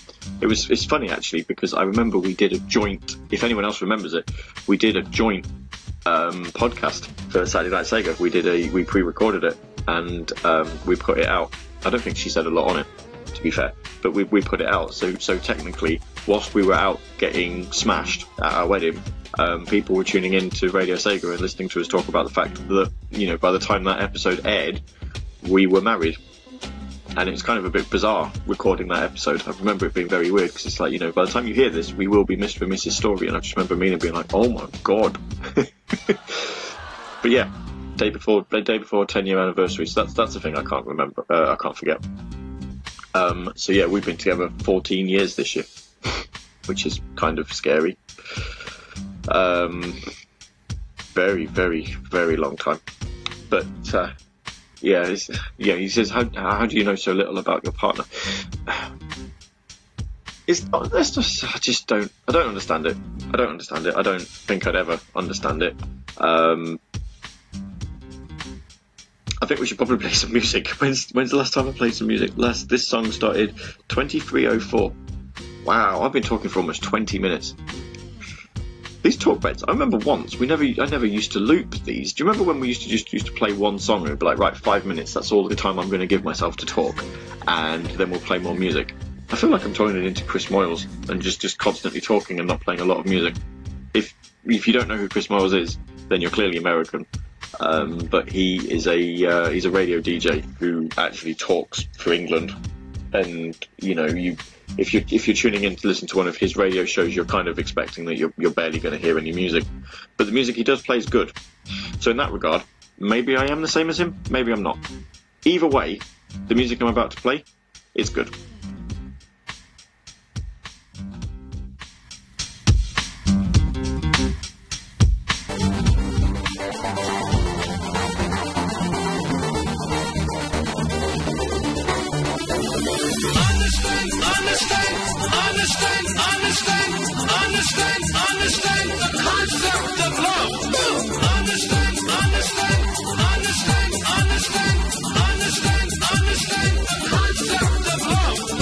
it's funny, actually, because I remember we did a joint, if anyone else remembers it, we did a joint podcast for Saturday Night Sega. We pre-recorded it, and we put it out. I don't think she said a lot on it, to be fair, but we put it out. So technically, whilst we were out getting smashed at our wedding, people were tuning in to Radio Sega and listening to us talk about the fact that, you know, by the time that episode aired, we were married. And it's kind of a bit bizarre recording that episode. I remember it being very weird, because it's like, you know, by the time you hear this, we will be Mr. and Mrs. Story. And I just remember Mina being like, oh my God. But yeah, day before 10-year anniversary. So that's the thing I can't remember. I can't forget. So yeah, we've been together 14 years this year, which is kind of scary. Very, very, very long time. But yeah, he says, how do you know so little about your partner? It's not, that's just, I don't understand it. I don't understand it. I don't think I'd ever understand it. I think we should probably play some music. When's the last time I played some music? This song started 23:04. Wow, I've been talking for almost 20 minutes. These talk beds, I remember once, I never used to loop these. Do you remember when we used to just play one song and it'd be like, right, 5 minutes, that's all the time I'm going to give myself to talk, and then we'll play more music. I feel like I'm turning it into Chris Moyles and just constantly talking and not playing a lot of music. If you don't know who Chris Moyles is, then you're clearly American. But he is he's a radio DJ who actually talks for England. And, you know, if you're tuning in to listen to one of his radio shows, you're kind of expecting that you're barely going to hear any music. But the music he does play is good. So in that regard, maybe I am the same as him, maybe I'm not. Either way, the music I'm about to play is good. Understand the concept of love. Understand the concept of love.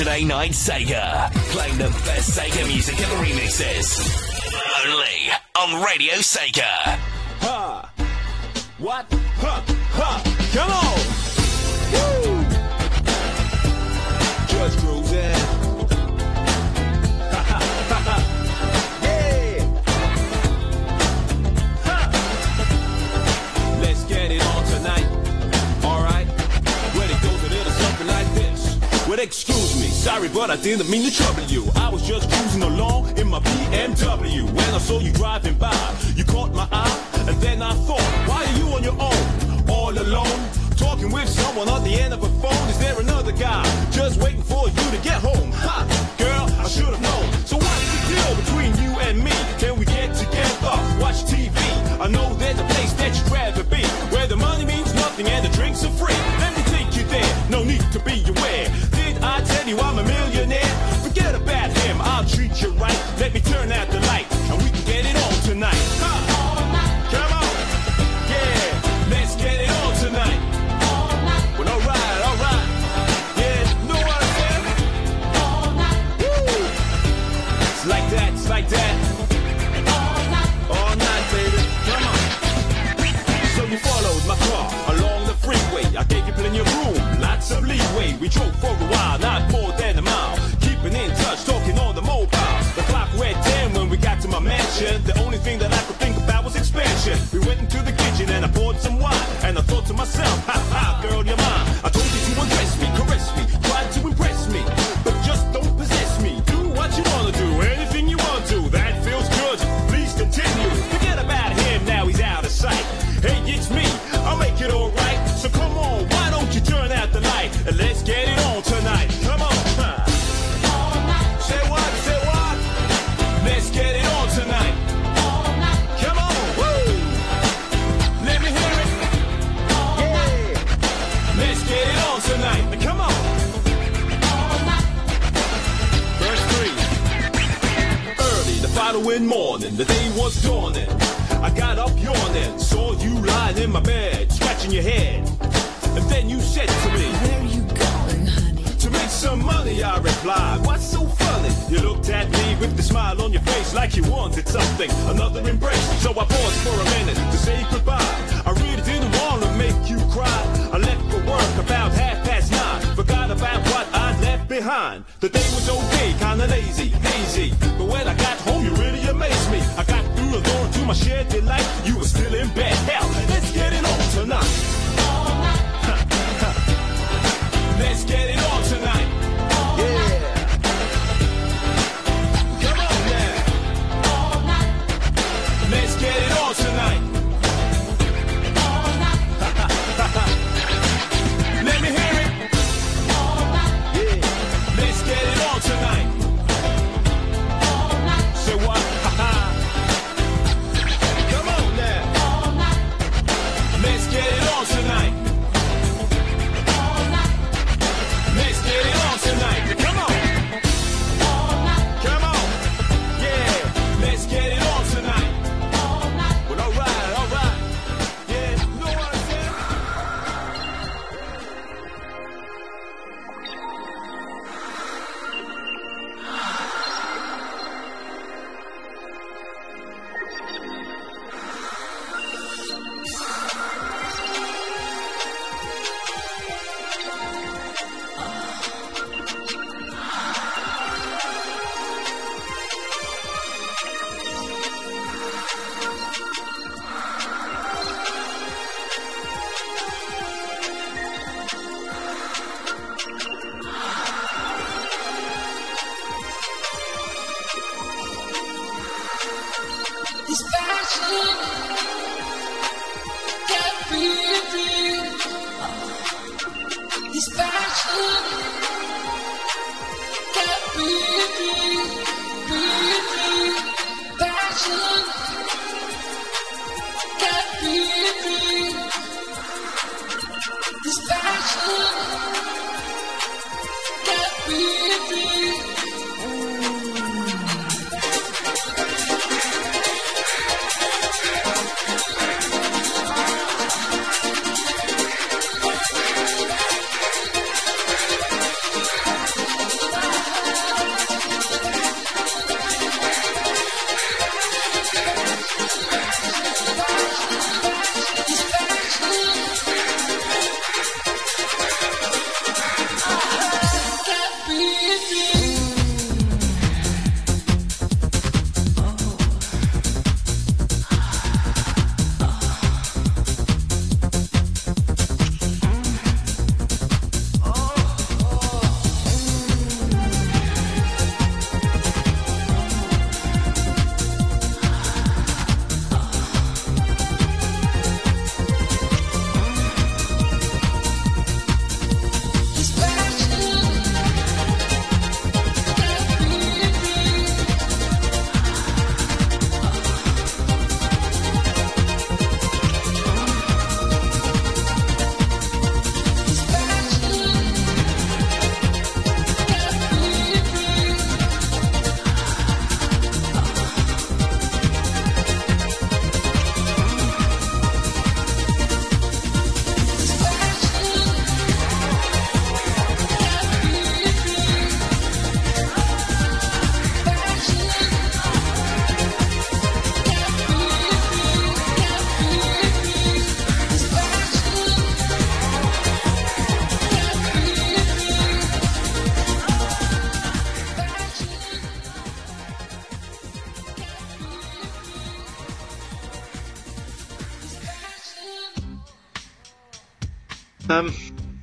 Saturday Night Sega, playing the best Sega music and remixes, only on Radio Sega. Huh. What? Huh. Huh. Come on. Woo. Just cruising. Ha ha ha ha. Get it on tonight, alright? When it goes a little something like this. Well, excuse me, sorry, but I didn't mean to trouble you. I was just cruising along in my BMW. When I saw you driving by, you caught my eye, and then I thought, why are you on your own, all alone? Talking with someone on the end of a phone. Is there another guy just waiting for you to get home? Ha, girl, I should have known. So what's the deal between you and me? Can we get together, watch TV? I know there's a place that you'd rather be, where the money means nothing and the drinks are free. Let me take you there, no need to be aware. Did I tell you I'm a millionaire? Forget about him, I'll treat you right. Let me turn out the light, and we can get it on tonight. All night. Come on, yeah, let's get it on tonight. All night. Well, all right, yeah, know what I'm saying? All night. Woo. It's like that, it's like that. You followed my car along the freeway. I gave you plenty of room, lots of leeway. We drove for a while, not more than a mile. Keeping in touch, talking on the mobile. The clock read 10 when we got to my mansion. The only thing that I could think about was expansion. We went into the kitchen and I poured some wine. And I thought to myself, ha ha, girl, you're mine. I told you to undress me, caress me, try to impress me, but just don't possess me. Do what you wanna do, anything you want to. That feels good, please continue. Forget about him, now he's out of sight. Hey, it's me, I'll make it alright. So come on, why don't you turn out the light, and let's get it on tonight. Come on, huh? All night. Say what, let's get it on tonight. All night. Come on, woo, let me hear it. All yeah. Night. Let's get it on tonight, now come on. All night. Verse 3. Early, the following morning, the day was dawning. I got up yawning, saw you lying in my bed, scratching your head. And then you said to me, where are you going, honey? To make some money, I replied, what's so funny? You looked at me with the smile on your face like you wanted something, another embrace. So I paused for a minute to say goodbye. I really didn't want to make you cry. I left for work about 9:30. Forgot about what I left behind. The day was okay, kinda lazy, hazy. But when I got home, you really amazed me. I got through the door to my shared delight. You were still in bed. Hell, let's get it on tonight. All night. Ha, ha. Let's get it on tonight. All yeah. Night. Come on now. All night. Let's get it on tonight. All night. Ha, ha, ha, ha. Let me hear it. All night. Yeah. Let's get it on tonight. All night. Say what? Ha, ha. Get it on tonight. All night. Let's get it on tonight. Come on. All night. Come on. Yeah. Let's get it on tonight. All night. Well, all right, yeah. You know what I'm saying? I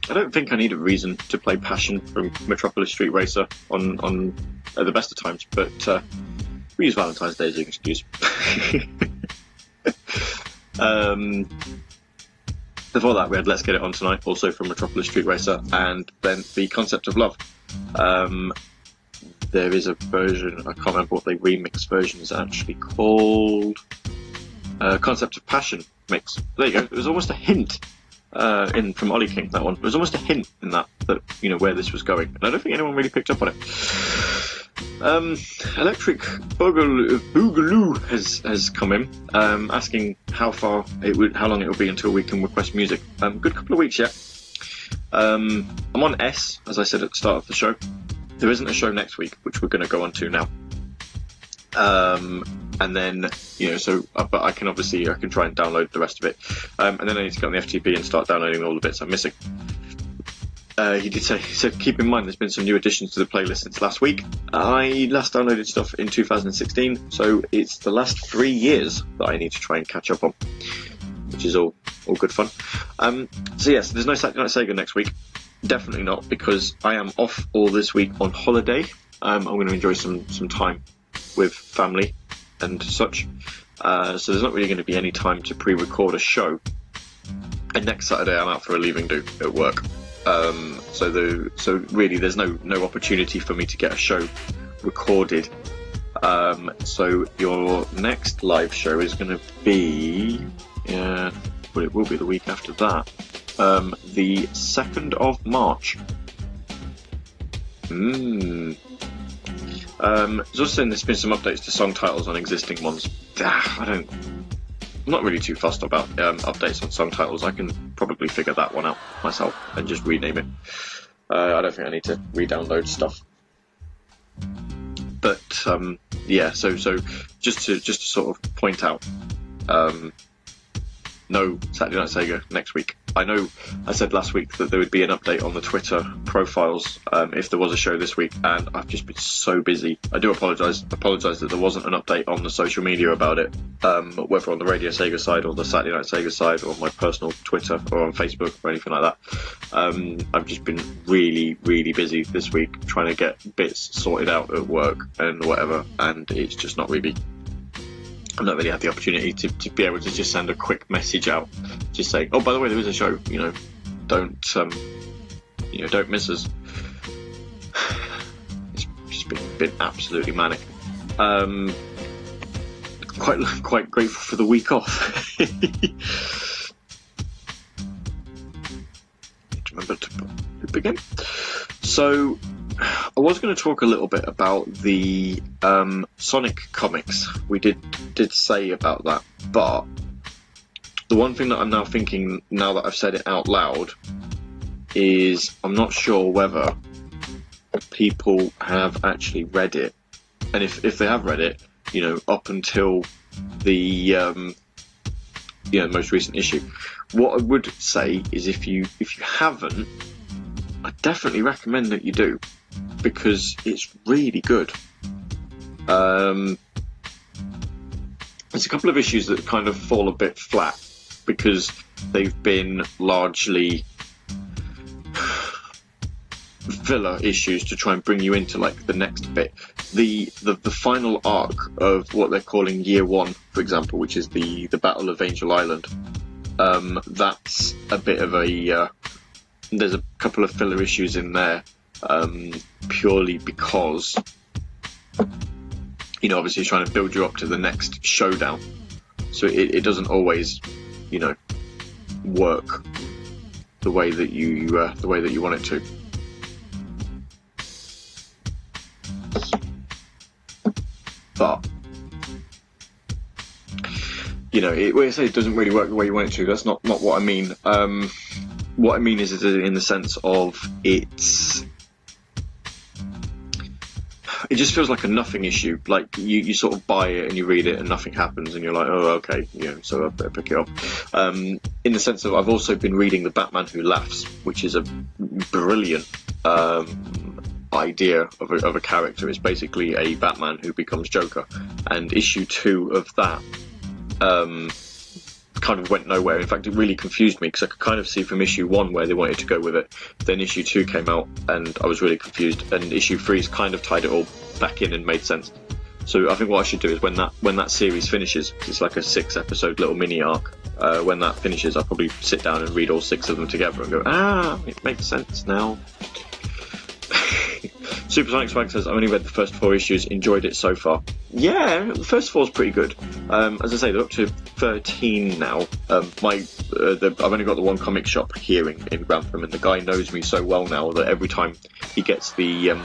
don't think I need a reason to play Passion from Metropolis Street Racer on the best of times, but we use Valentine's Day as an excuse. Before that, we had Let's Get It On Tonight, also from Metropolis Street Racer, and then The Concept of Love. There is a version, I can't remember what the remix version is actually called, Concept of Passion Mix. There you go. It was almost a hint from Ollie King, that one. It was almost a hint in that, you know, where this was going. And I don't think anyone really picked up on it. Electric Boogaloo has come in, asking how long it will be until we can request music. Good couple of weeks yet. I'm on S, as I said at the start of the show. There isn't a show next week, which we're going to go on to now. And then, you know, so, but I can try and download the rest of it. And then I need to get on the FTP and start downloading all the bits I'm missing. He said, keep in mind there's been some new additions to the playlist since last week. I last downloaded stuff in 2016, so it's the last 3 years that I need to try and catch up on, which is all good fun. So yes, there's no Saturday Night Sega next week. Definitely not, because I am off all this week on holiday. I'm going to enjoy some time with family and such. So there's not really going to be any time to pre-record a show. And next Saturday I'm out for a leaving do at work. So really there's no opportunity for me to get a show recorded. So your next live show is going to be... well, it will be the week after that. The 2nd of March. There's also been some updates to song titles on existing ones. I'm not really too fussed about updates on song titles. I can probably figure that one out myself and just rename it. I don't think I need to re-download stuff. But yeah, so just to sort of point out, no Saturday Night Sega next week. I know I said last week that there would be an update on the Twitter profiles if there was a show this week, and I've just been so busy. I do apologise that there wasn't an update on the social media about it, whether on the Radio Sega side or the Saturday Night Sega side or my personal Twitter or on Facebook or anything like that. I've just been really, really busy this week trying to get bits sorted out at work and whatever, and it's just not really... I've not really had the opportunity to be able to just send a quick message out, just saying, oh, by the way, there is a show, you know, don't miss us. It's just been absolutely manic. Quite grateful for the week off. Remember to begin. So I was going to talk a little bit about the Sonic comics. We did say about that, but the one thing that I'm now thinking, now that I've said it out loud, is I'm not sure whether people have actually read it. And if they have read it, you know, up until the most recent issue, what I would say is if you haven't, I definitely recommend that you do, because it's really good. There's a couple of issues that kind of fall a bit flat because they've been largely filler issues to try and bring you into like the next bit. The final arc of what they're calling Year One, for example, which is the Battle of Angel Island. That's a bit of a there's a couple of filler issues in there. Purely because, you know, obviously it's trying to build you up to the next showdown, so it doesn't always, you know, work the way that you want it to. But you know, when I say it doesn't really work the way you want it to, that's not what I mean. What I mean is in the sense of it just feels like a nothing issue. Like you sort of buy it and you read it and nothing happens and you're like, oh, okay, you know, so I better pick it up. In the sense of I've also been reading The Batman Who Laughs, which is a brilliant idea of a character. It's basically a Batman who becomes Joker, and issue 2 of that kind of went nowhere. In fact, it really confused me because I could kind of see from issue 1 where they wanted to go with it. Then issue 2 came out and I was really confused, and issue 3's kind of tied it all back in and made sense. So I think what I should do is when that series finishes, because it's like a 6-episode little mini arc, when that finishes, I'll probably sit down and read all 6 of them together and go, ah, it makes sense now. Supersonic Swag says, I only read the first 4 issues, enjoyed it so far. Yeah, the first 4's pretty good. As I say, they're up to 13 now. I've only got the one comic shop here in Grantham, and the guy knows me so well now that every time he gets the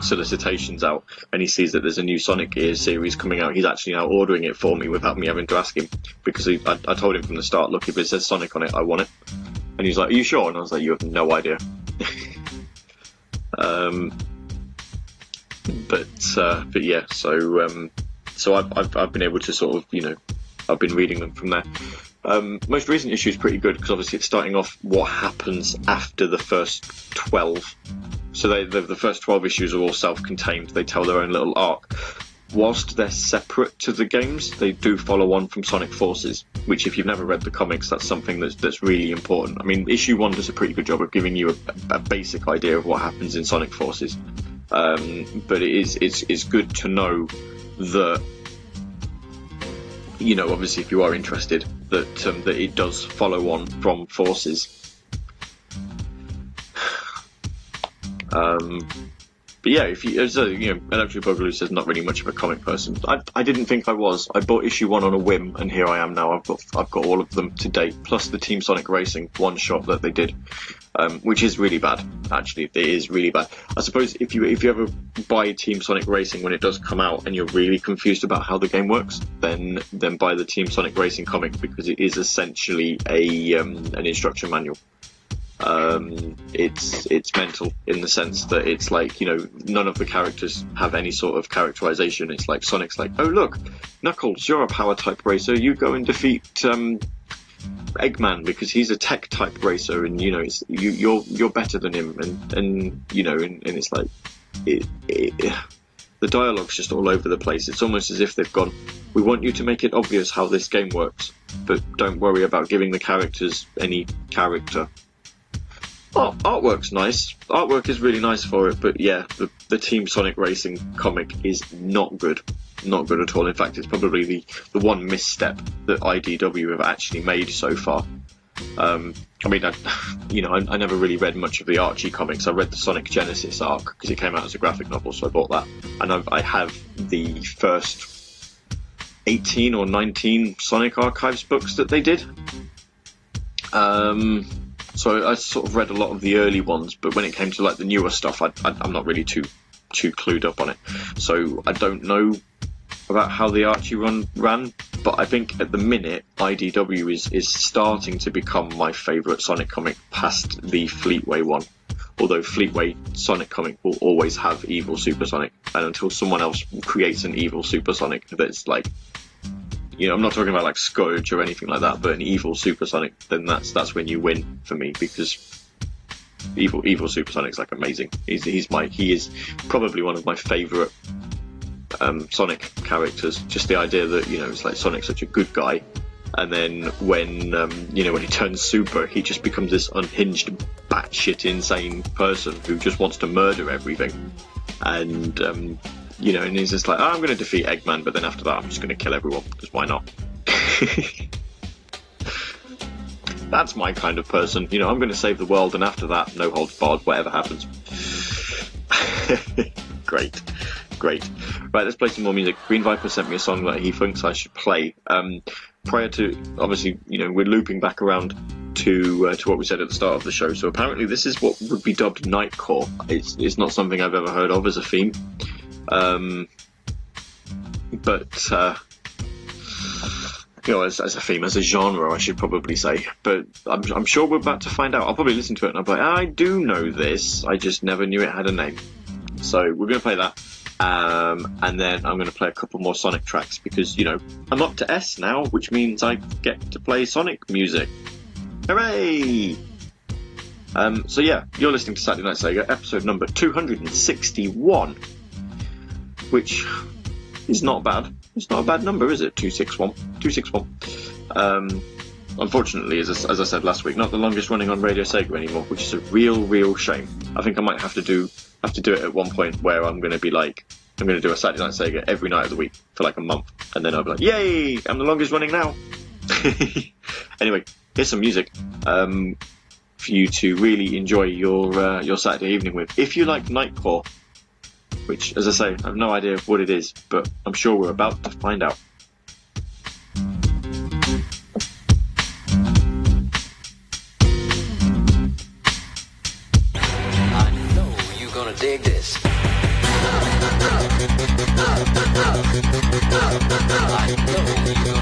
solicitations out and he sees that there's a new Sonic Gears series coming out, he's actually now ordering it for me without me having to ask him, because I told him from the start, look, if it says Sonic on it, I want it. And he's like, are you sure? And I was like, you have no idea. But yeah, so I've been able to sort of, you know, I've been reading them from there. Most recent issue is pretty good because obviously it's starting off what happens after the first 12. So the first 12 issues are all self-contained. They tell their own little arc. Whilst they're separate to the games, they do follow on from Sonic Forces, which if you've never read the comics, that's something that's really important. I mean, issue 1 does a pretty good job of giving you a basic idea of what happens in Sonic Forces. But it's good to know that, you know, obviously if you are interested, that it does follow on from Forces. But yeah, if you, so, you know, Electric Boogaloo says not really much of a comic person. I didn't think I was. I bought issue 1 on a whim, and here I am now. I've got all of them to date, plus the Team Sonic Racing one shot that they did, which is really bad. Actually, it is really bad. I suppose if you ever buy Team Sonic Racing when it does come out, and you're really confused about how the game works, then buy the Team Sonic Racing comic, because it is essentially an instruction manual. It's mental in the sense that it's like, you know, none of the characters have any sort of characterization. It's like Sonic's like, oh look, Knuckles, you're a power type racer, you go and defeat Eggman because he's a tech type racer, and you know, it's, you're better than him, and you know, and it's like the dialogue's just all over the place. It's almost as if they've gone, we want you to make it obvious how this game works, but don't worry about giving the characters any character. Oh, artwork's nice. Artwork is really nice for it, but yeah, the Team Sonic Racing comic is not good. Not good at all. In fact, it's probably the one misstep that IDW have actually made so far. I mean, I never really read much of the Archie comics. I read the Sonic Genesis arc because it came out as a graphic novel, so I bought that. And I have the first 18 or 19 Sonic Archives books that they did. So I sort of read a lot of the early ones, but when it came to like the newer stuff, I'm not really too clued up on it. So I don't know about how the Archie run ran, but I think at the minute IDW is starting to become my favourite Sonic comic past the Fleetway one. Although Fleetway Sonic comic will always have Evil Supersonic, and until someone else creates an Evil Supersonic that's like, you know, I'm not talking about like Scourge or anything like that, but an Evil Supersonic, then that's when you win for me, because Evil Supersonic's like amazing. He is probably one of my favourite Sonic characters. Just the idea that, you know, it's like Sonic's such a good guy, and then when you know, when he turns super, he just becomes this unhinged, batshit insane person who just wants to murder everything, and you know, and he's just like, oh, I'm going to defeat Eggman, but then after that, I'm just going to kill everyone, because why not? That's my kind of person. You know, I'm going to save the world, and after that, no holds barred, whatever happens. Great. Right, let's play some more music. Green Viper sent me a song that he thinks I should play. Prior to, obviously, you know, we're looping back around to what we said at the start of the show. So apparently this is what would be dubbed Nightcore. It's not something I've ever heard of as a theme. But you know, as a theme, as a genre, I should probably say. But I'm sure we're about to find out. I'll probably listen to it and I'll be like, I do know this, I just never knew it had a name. So we're going to play that, and then I'm going to play a couple more Sonic tracks, because, you know, I'm up to S now, which means I get to play Sonic music. Hooray! So yeah, you're listening to Saturday Night Sega, episode number 261. Which is not bad. It's not a bad number, is it? 261. unfortunately, as I said last week, not the longest running on Radio Sega anymore, which is a real shame. I think I might have to do it at one point where I'm going to be like, I'm going to do a Saturday Night Sega every night of the week for like a month, and then I'll be like, yay, I'm the longest running now. Anyway, here's some music for you to really enjoy your Saturday evening with. If you like Nightcore, which, as I say, I have no idea what it is, but I'm sure we're about to find out. I know you're gonna dig this. I know you're gonna dig this.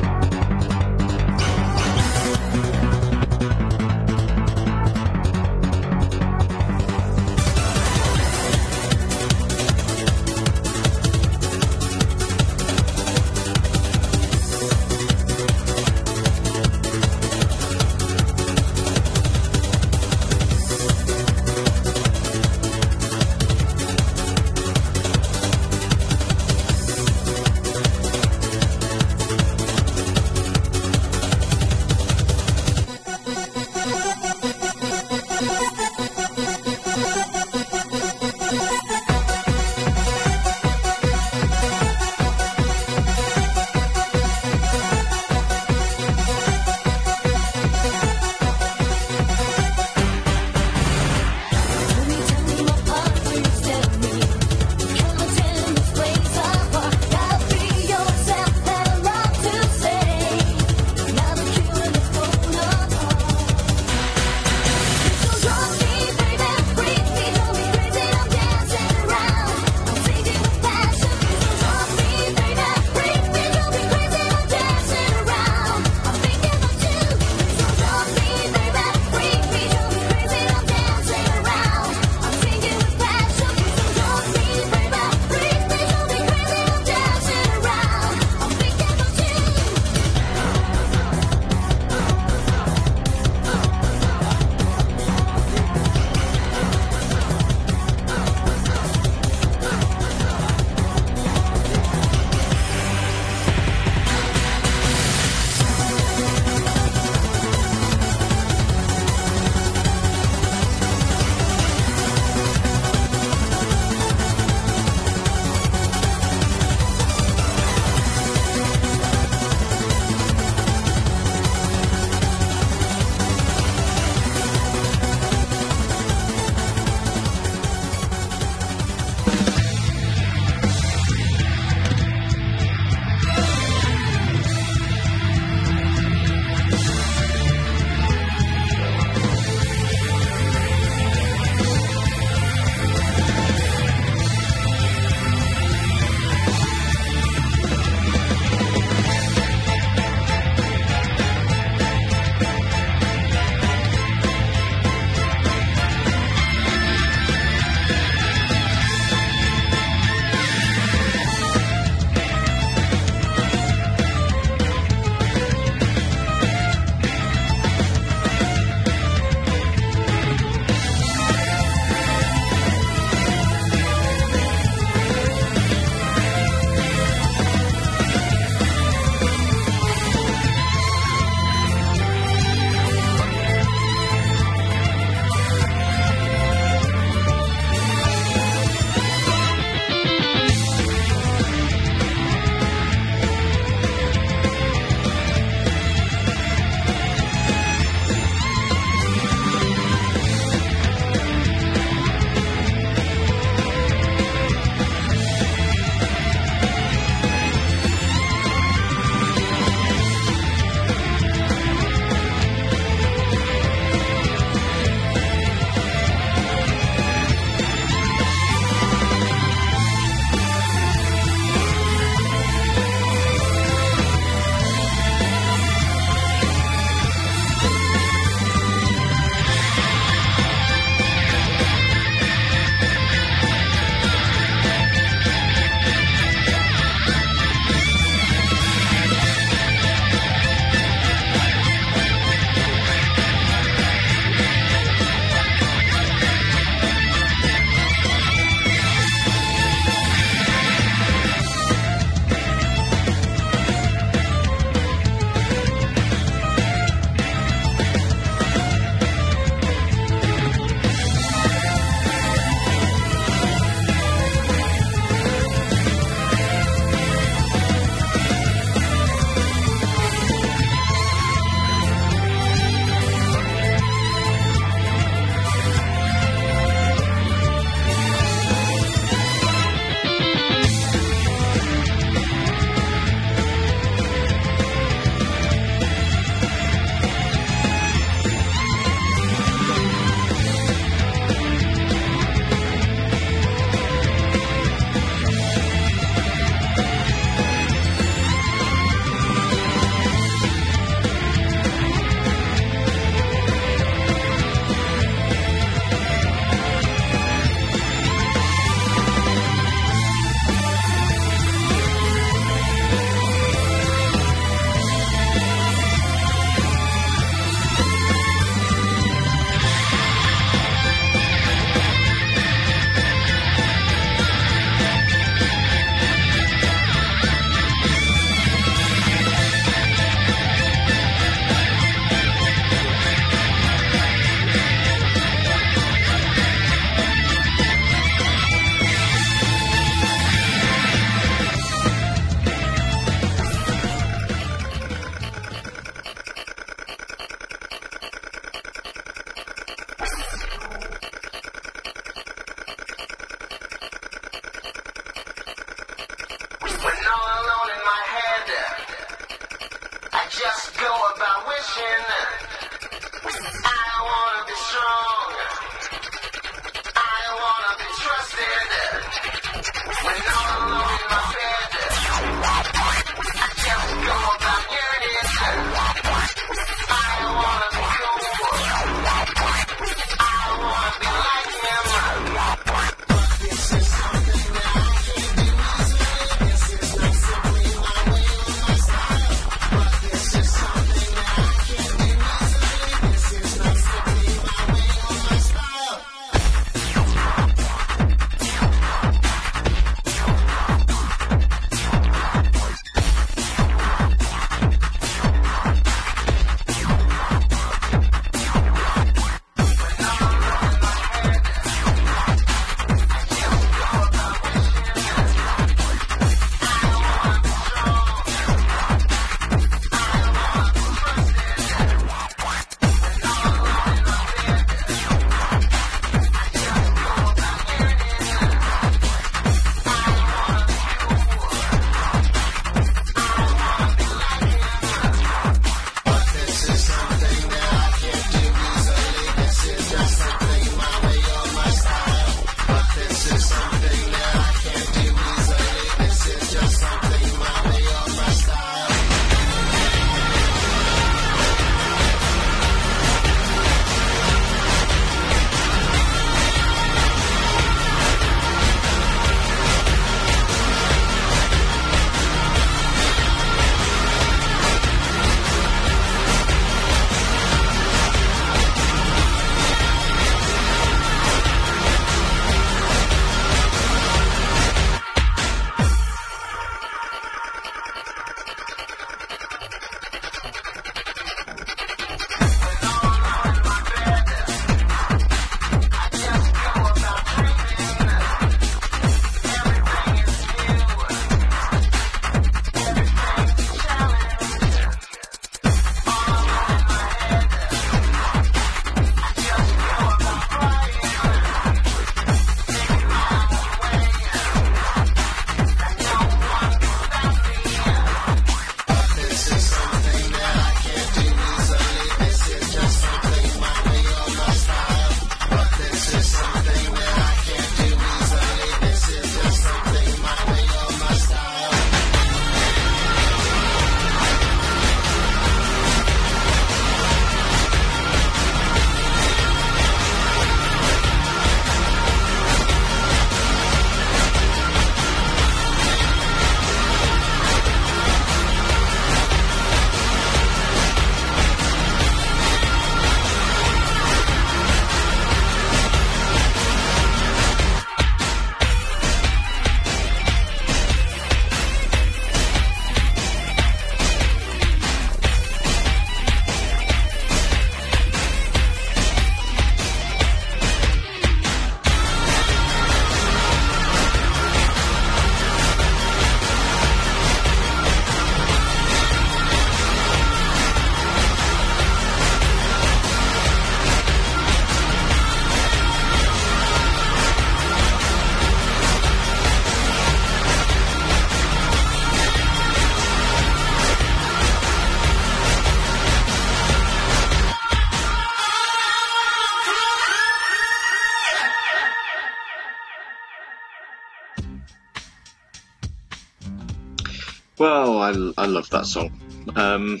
Well, I love that song. Transmutator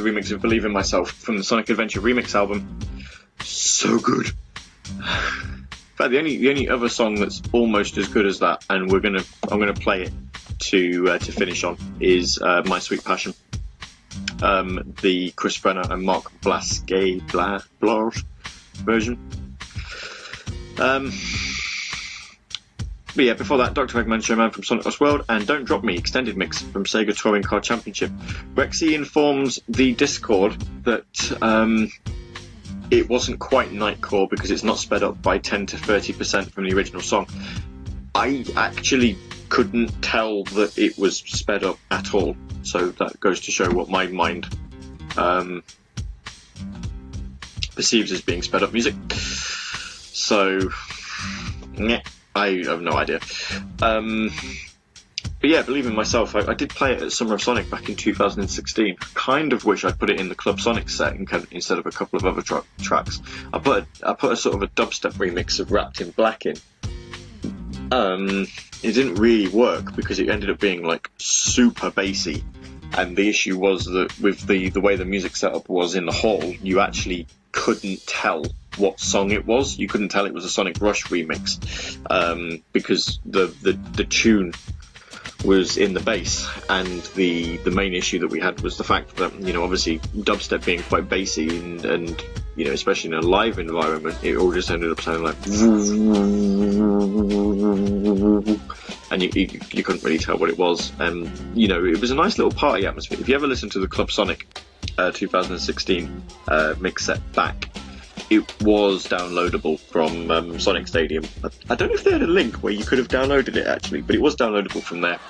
remix of Believe in Myself from the Sonic Adventure Remix album. So good. In fact, the only other song that's almost as good as that, and I'm gonna play it to finish on, is My Sweet Passion. The Chris Brenner and Mark Blaske version. But yeah, before that, Dr. Eggman Showman from Sonic Lost World, and Don't Drop Me Extended Mix from Sega Touring Car Championship. Rexy informs the Discord that it wasn't quite Nightcore because it's not sped up by 10 to 30% from the original song. I actually couldn't tell that it was sped up at all, so that goes to show what my mind perceives as being sped up music. So, yeah, I have no idea. But yeah, Believe in Myself, I did play it at Summer of Sonic back in 2016. Kind of wish I put it in the Club Sonic set instead of a couple of other tracks. I put a sort of a dubstep remix of Wrapped in Black in. It didn't really work because it ended up being like super bassy, and the issue was that with the way the music setup was in the hall, you actually couldn't tell what song it was. You couldn't tell it was a Sonic Rush remix because the tune was in the bass, and the main issue that we had was the fact that, you know, obviously dubstep being quite bassy and you know, especially in a live environment, it all just ended up sounding like, and you couldn't really tell what it was. And you know, it was a nice little party atmosphere. If you ever listen to the Club Sonic 2016 mix set back, it was downloadable from Sonic Stadium. I don't know if they had a link where you could have downloaded it actually, but it was downloadable from there.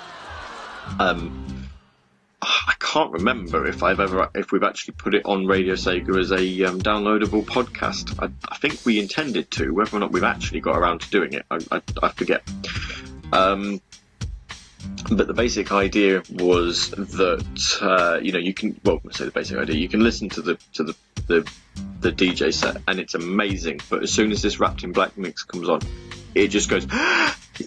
I can't remember if we've actually put it on Radio Sega as a downloadable podcast. I think we intended to. Whether or not we've actually got around to doing it, I forget. But the basic idea was that you know, you can, well, let's say the basic idea, you can listen to the DJ set and it's amazing, but as soon as this Wrapped in Black mix comes on, it just goes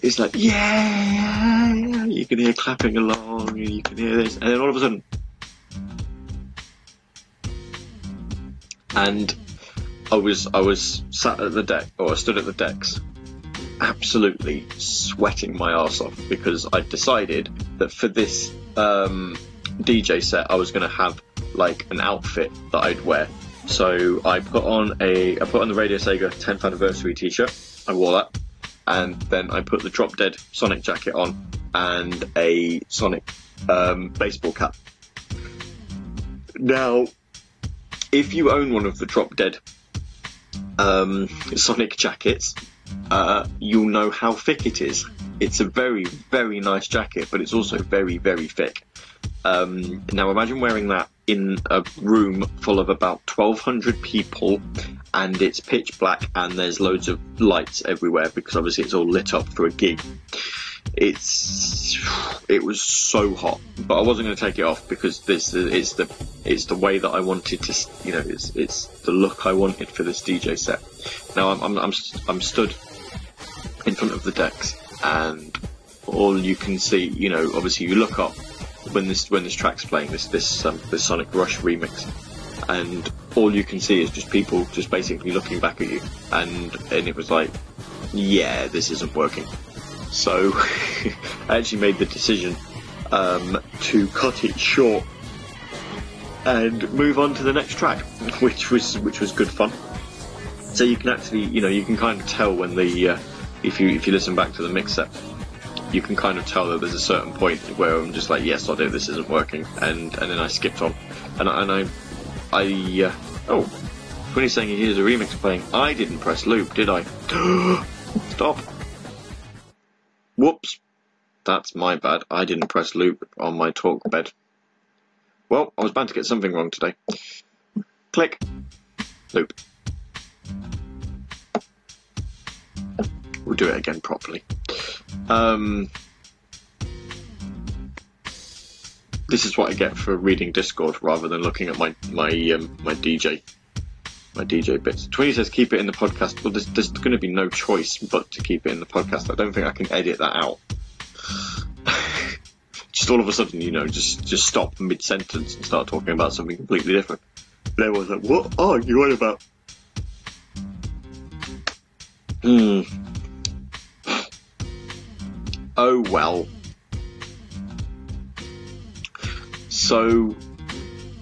it's like, yeah, you can hear clapping along and you can hear this, and then all of a sudden, and I was sat at the deck, or I stood at the decks, absolutely sweating my arse off, because I decided that for this DJ set I was going to have like an outfit that I'd wear. So I put on the Radio Sega 10th anniversary t-shirt, I wore that, and then I put the Drop Dead Sonic jacket on and a Sonic baseball cap. Now, if you own one of the Drop Dead Sonic jackets, you'll know how thick it is. It's a very, very nice jacket, but it's also very, very thick. Now imagine wearing that in a room full of about 1,200 people, and it's pitch black and there's loads of lights everywhere because obviously it's all lit up for a gig. It was so hot, but I wasn't going to take it off because it's the way that I wanted to, you know, it's the look I wanted for this DJ set. Now I'm stood in front of the decks, and all you can see, you know, obviously you look up when this track's playing, this Sonic Rush remix, and all you can see is just people just basically looking back at you, and it was like, yeah, this isn't working. So I actually made the decision to cut it short and move on to the next track, which was good fun. So you can actually, you know, you can kind of tell when the if you listen back to the mix set, you can kind of tell that there's a certain point where I'm just like, yes, I do, this isn't working, and then I skipped on, and I oh, when he's saying he hears a remix playing, I didn't press loop, did I? Stop. Whoops, that's my bad. I didn't press loop on my talk bed. Well, I was bound to get something wrong today. Click. Loop. We'll do it again properly. This is what I get for reading Discord rather than looking at my DJ bits. Twinny says keep it in the podcast. Well, there's going to be no choice but to keep it in the podcast. I don't think I can edit that out. just all of a sudden, you know, just stop mid-sentence and start talking about something completely different. And everyone's like, what are you on about? Oh, well. So,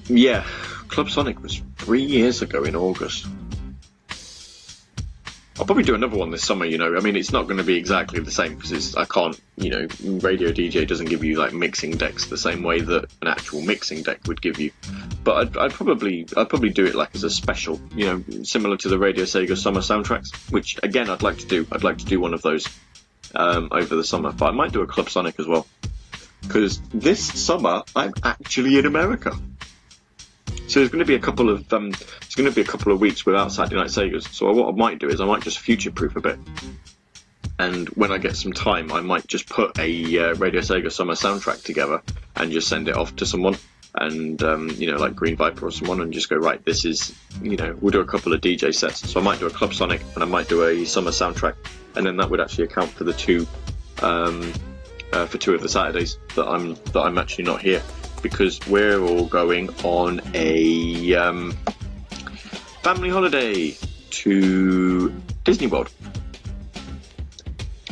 yeah, Club Sonic was 3 years ago in August. I'll probably do another one this summer, you know. I mean, it's not going to be exactly the same because I can't, you know, Radio DJ doesn't give you, like, mixing decks the same way that an actual mixing deck would give you. But I'd probably do it, like, as a special, you know, similar to the Radio Sega Summer Soundtracks, which, again, I'd like to do. I'd like to do one of those over the summer. But I might do a Club Sonic as well because this summer I'm actually in America. So there's going to be a couple of weeks without Saturday Night Segas. So what I might do is I might just future-proof a bit, and when I get some time, I might just put a Radio Sega Summer soundtrack together and just send it off to someone, and you know, like Green Viper or someone, and just go, right, this is, you know, we'll do a couple of DJ sets. So I might do a Club Sonic and I might do a Summer soundtrack, and then that would actually account for the two of the Saturdays that I'm actually not here. Because we're all going on a family holiday to Disney World,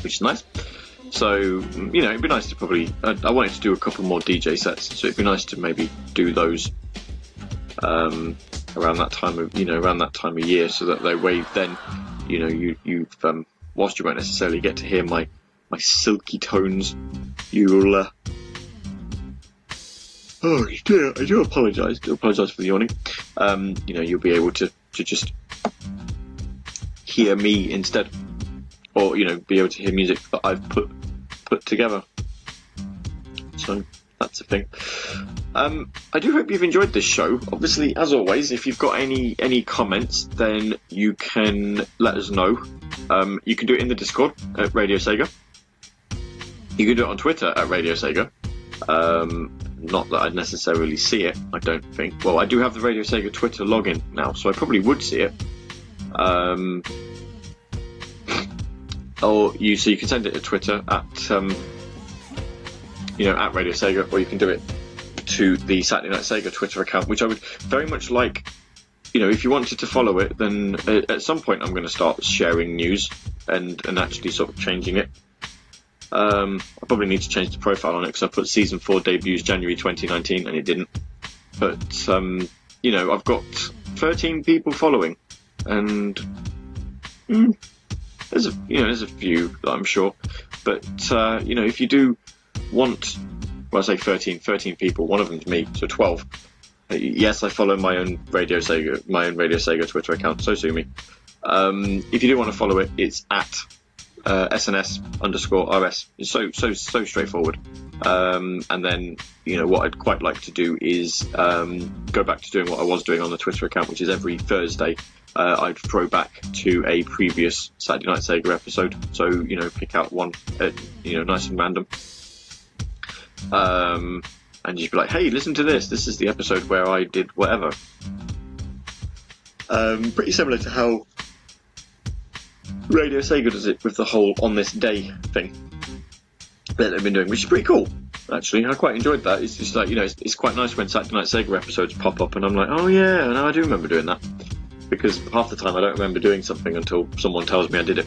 which is nice. So, you know, it'd be nice to probably... I wanted to do a couple more DJ sets, so it'd be nice to maybe do those around that time of, you know, around that time of year, so that they way then, you know, you've whilst you won't necessarily get to hear my silky tones, you'll... Oh dear, I do apologise. I apologise for the yawning. You know, you'll be able to just hear me instead, or, you know, be able to hear music that I've put together. So that's a thing. I do hope you've enjoyed this show. Obviously, as always, if you've got any comments, then you can let us know. You can do it in the Discord at Radio Sega. You can do it on Twitter at Radio Sega. Not that I'd necessarily see it, I don't think. Well, I do have the Radio Sega Twitter login now, so I probably would see it. So you can send it to Twitter at, you know, at Radio Sega, or you can do it to the Saturday Night Sega Twitter account, which I would very much like. You know, if you wanted to follow it, then at some point I'm going to start sharing news and actually sort of changing it. I probably need to change the profile on it because I put season 4 debuts January 2019 and it didn't. But you know, I've got 13 people following, and there's a few that I'm sure. But you know, if you do want, well, I say 13 people. One of them's me, so 12. Yes, I follow my own Radio Sega Twitter account. So sue me. If you do want to follow it, it's at SNS_RS. It's so straightforward. And then, you know, what I'd quite like to do is go back to doing what I was doing on the Twitter account, which is every Thursday I'd throw back to a previous Saturday Night Sega episode. So, you know, pick out one, you know, nice and random, and just be like, hey, listen to this. This is the episode where I did whatever. Pretty similar to how Radio Sega does it with the whole on this day thing that they've been doing, which is pretty cool, actually. I quite enjoyed that. It's just like, you know, it's quite nice when Saturday Night Sega episodes pop up and I'm like, oh yeah, no, I do remember doing that, because half the time I don't remember doing something until someone tells me I did it.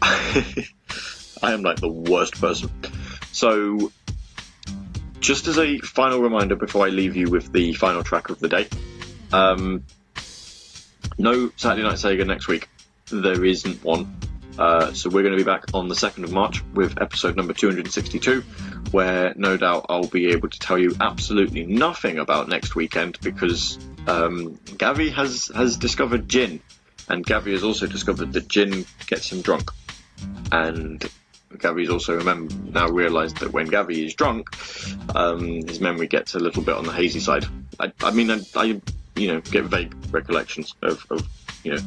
I am like the worst person. So just as a final reminder before I leave you with the final track of the day, no Saturday Night Sega next week. There isn't one. So we're going to be back on the 2nd of March with episode number 262, where no doubt I'll be able to tell you absolutely nothing about next weekend, because Gavi has discovered gin, and Gavi has also discovered that gin gets him drunk. And Gavi's also now realised that when Gavi is drunk, his memory gets a little bit on the hazy side. I mean, I you know, get vague recollections of you know,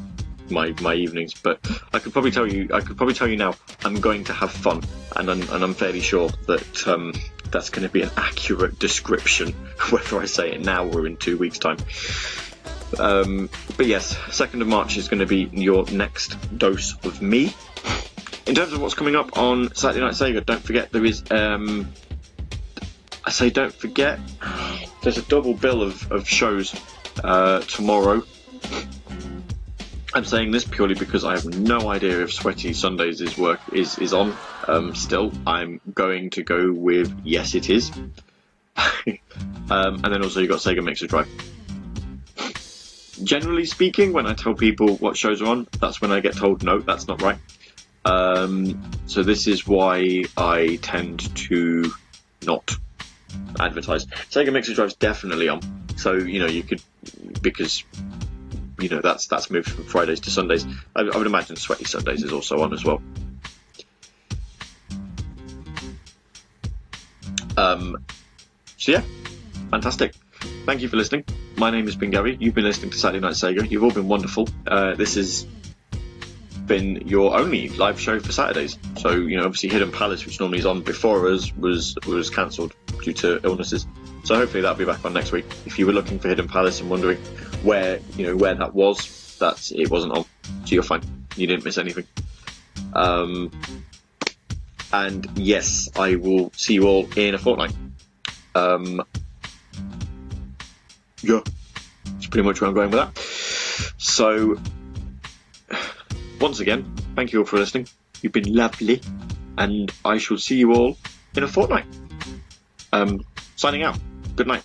my evenings, but I could probably tell you now, I'm going to have fun, and I'm fairly sure that that's going to be an accurate description, whether I say it now or in 2 weeks' time. But yes, 2nd of March is going to be your next dose of me. In terms of what's coming up on Saturday Night Sega, don't forget there is I say don't forget, there's a double bill of shows tomorrow. I'm saying this purely because I have no idea if Sweaty Sundays is on. Still, I'm going to go with yes, it is. And then also you've got Sega Mixer Drive. Generally speaking, when I tell people what shows are on, that's when I get told no, that's not right. So this is why I tend to not advertise. Sega Mixer Drive's definitely on. So, you know, you could, because, you know, that's moved from Fridays to Sundays. I would imagine Sweaty Sundays is also on as well. So yeah, fantastic. Thank you for listening. My name has been Gary. You've been listening to Saturday Night Sega. You've all been wonderful. This has been your only live show for Saturdays. So, you know, obviously Hidden Palace, which normally is on before us, was cancelled due to illnesses. So hopefully that'll be back on next week. If you were looking for Hidden Palace and wondering where that was, it wasn't on. So you're fine. You didn't miss anything. And yes, I will see you all in a fortnight. Yeah, that's pretty much where I'm going with that. So, once again, thank you all for listening. You've been lovely, and I shall see you all in a fortnight. Signing out. Good night.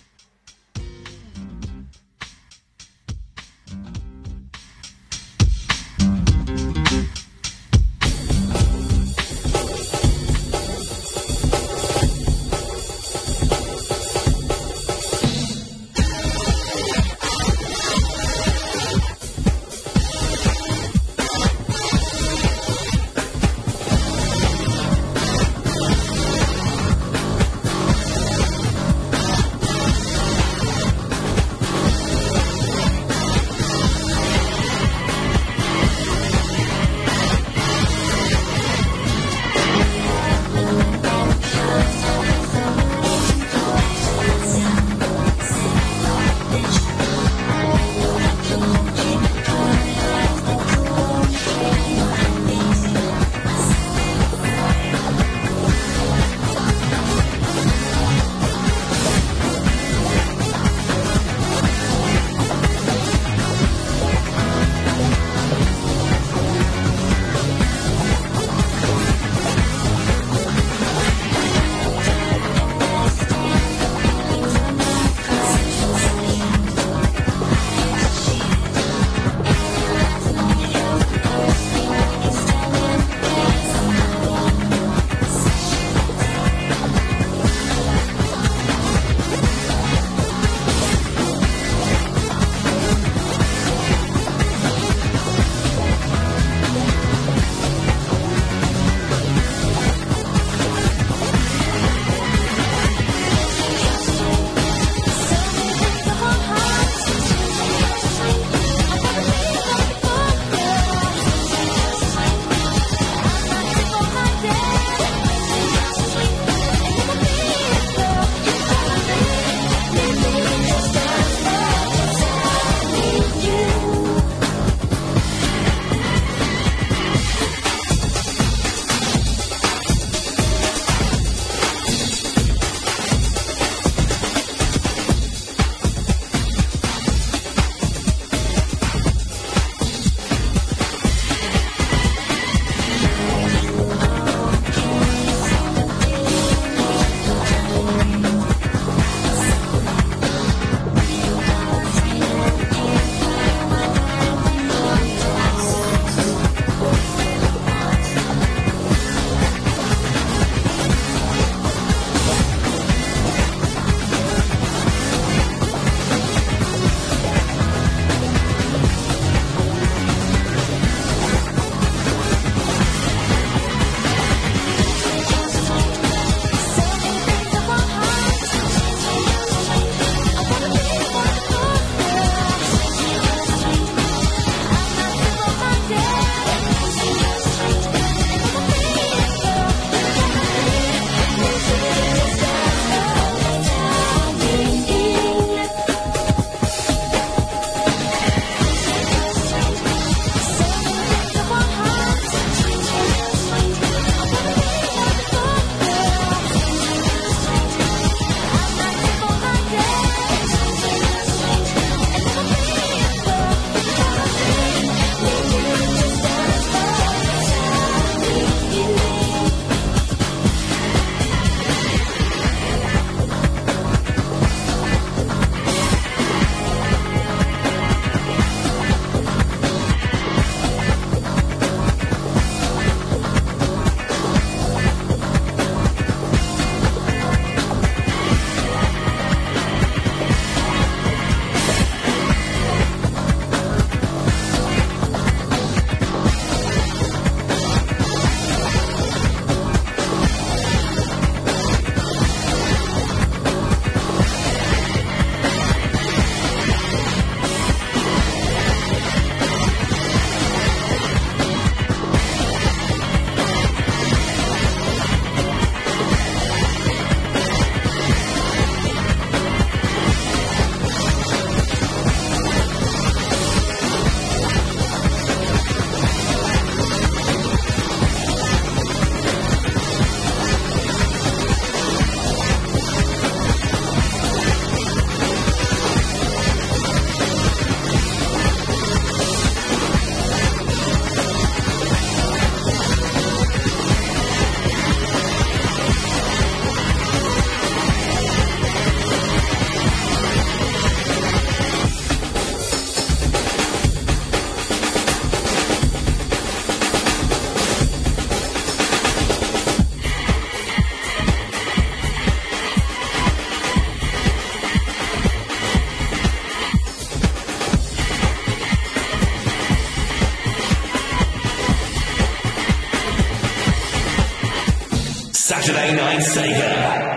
Saturday Night Sega.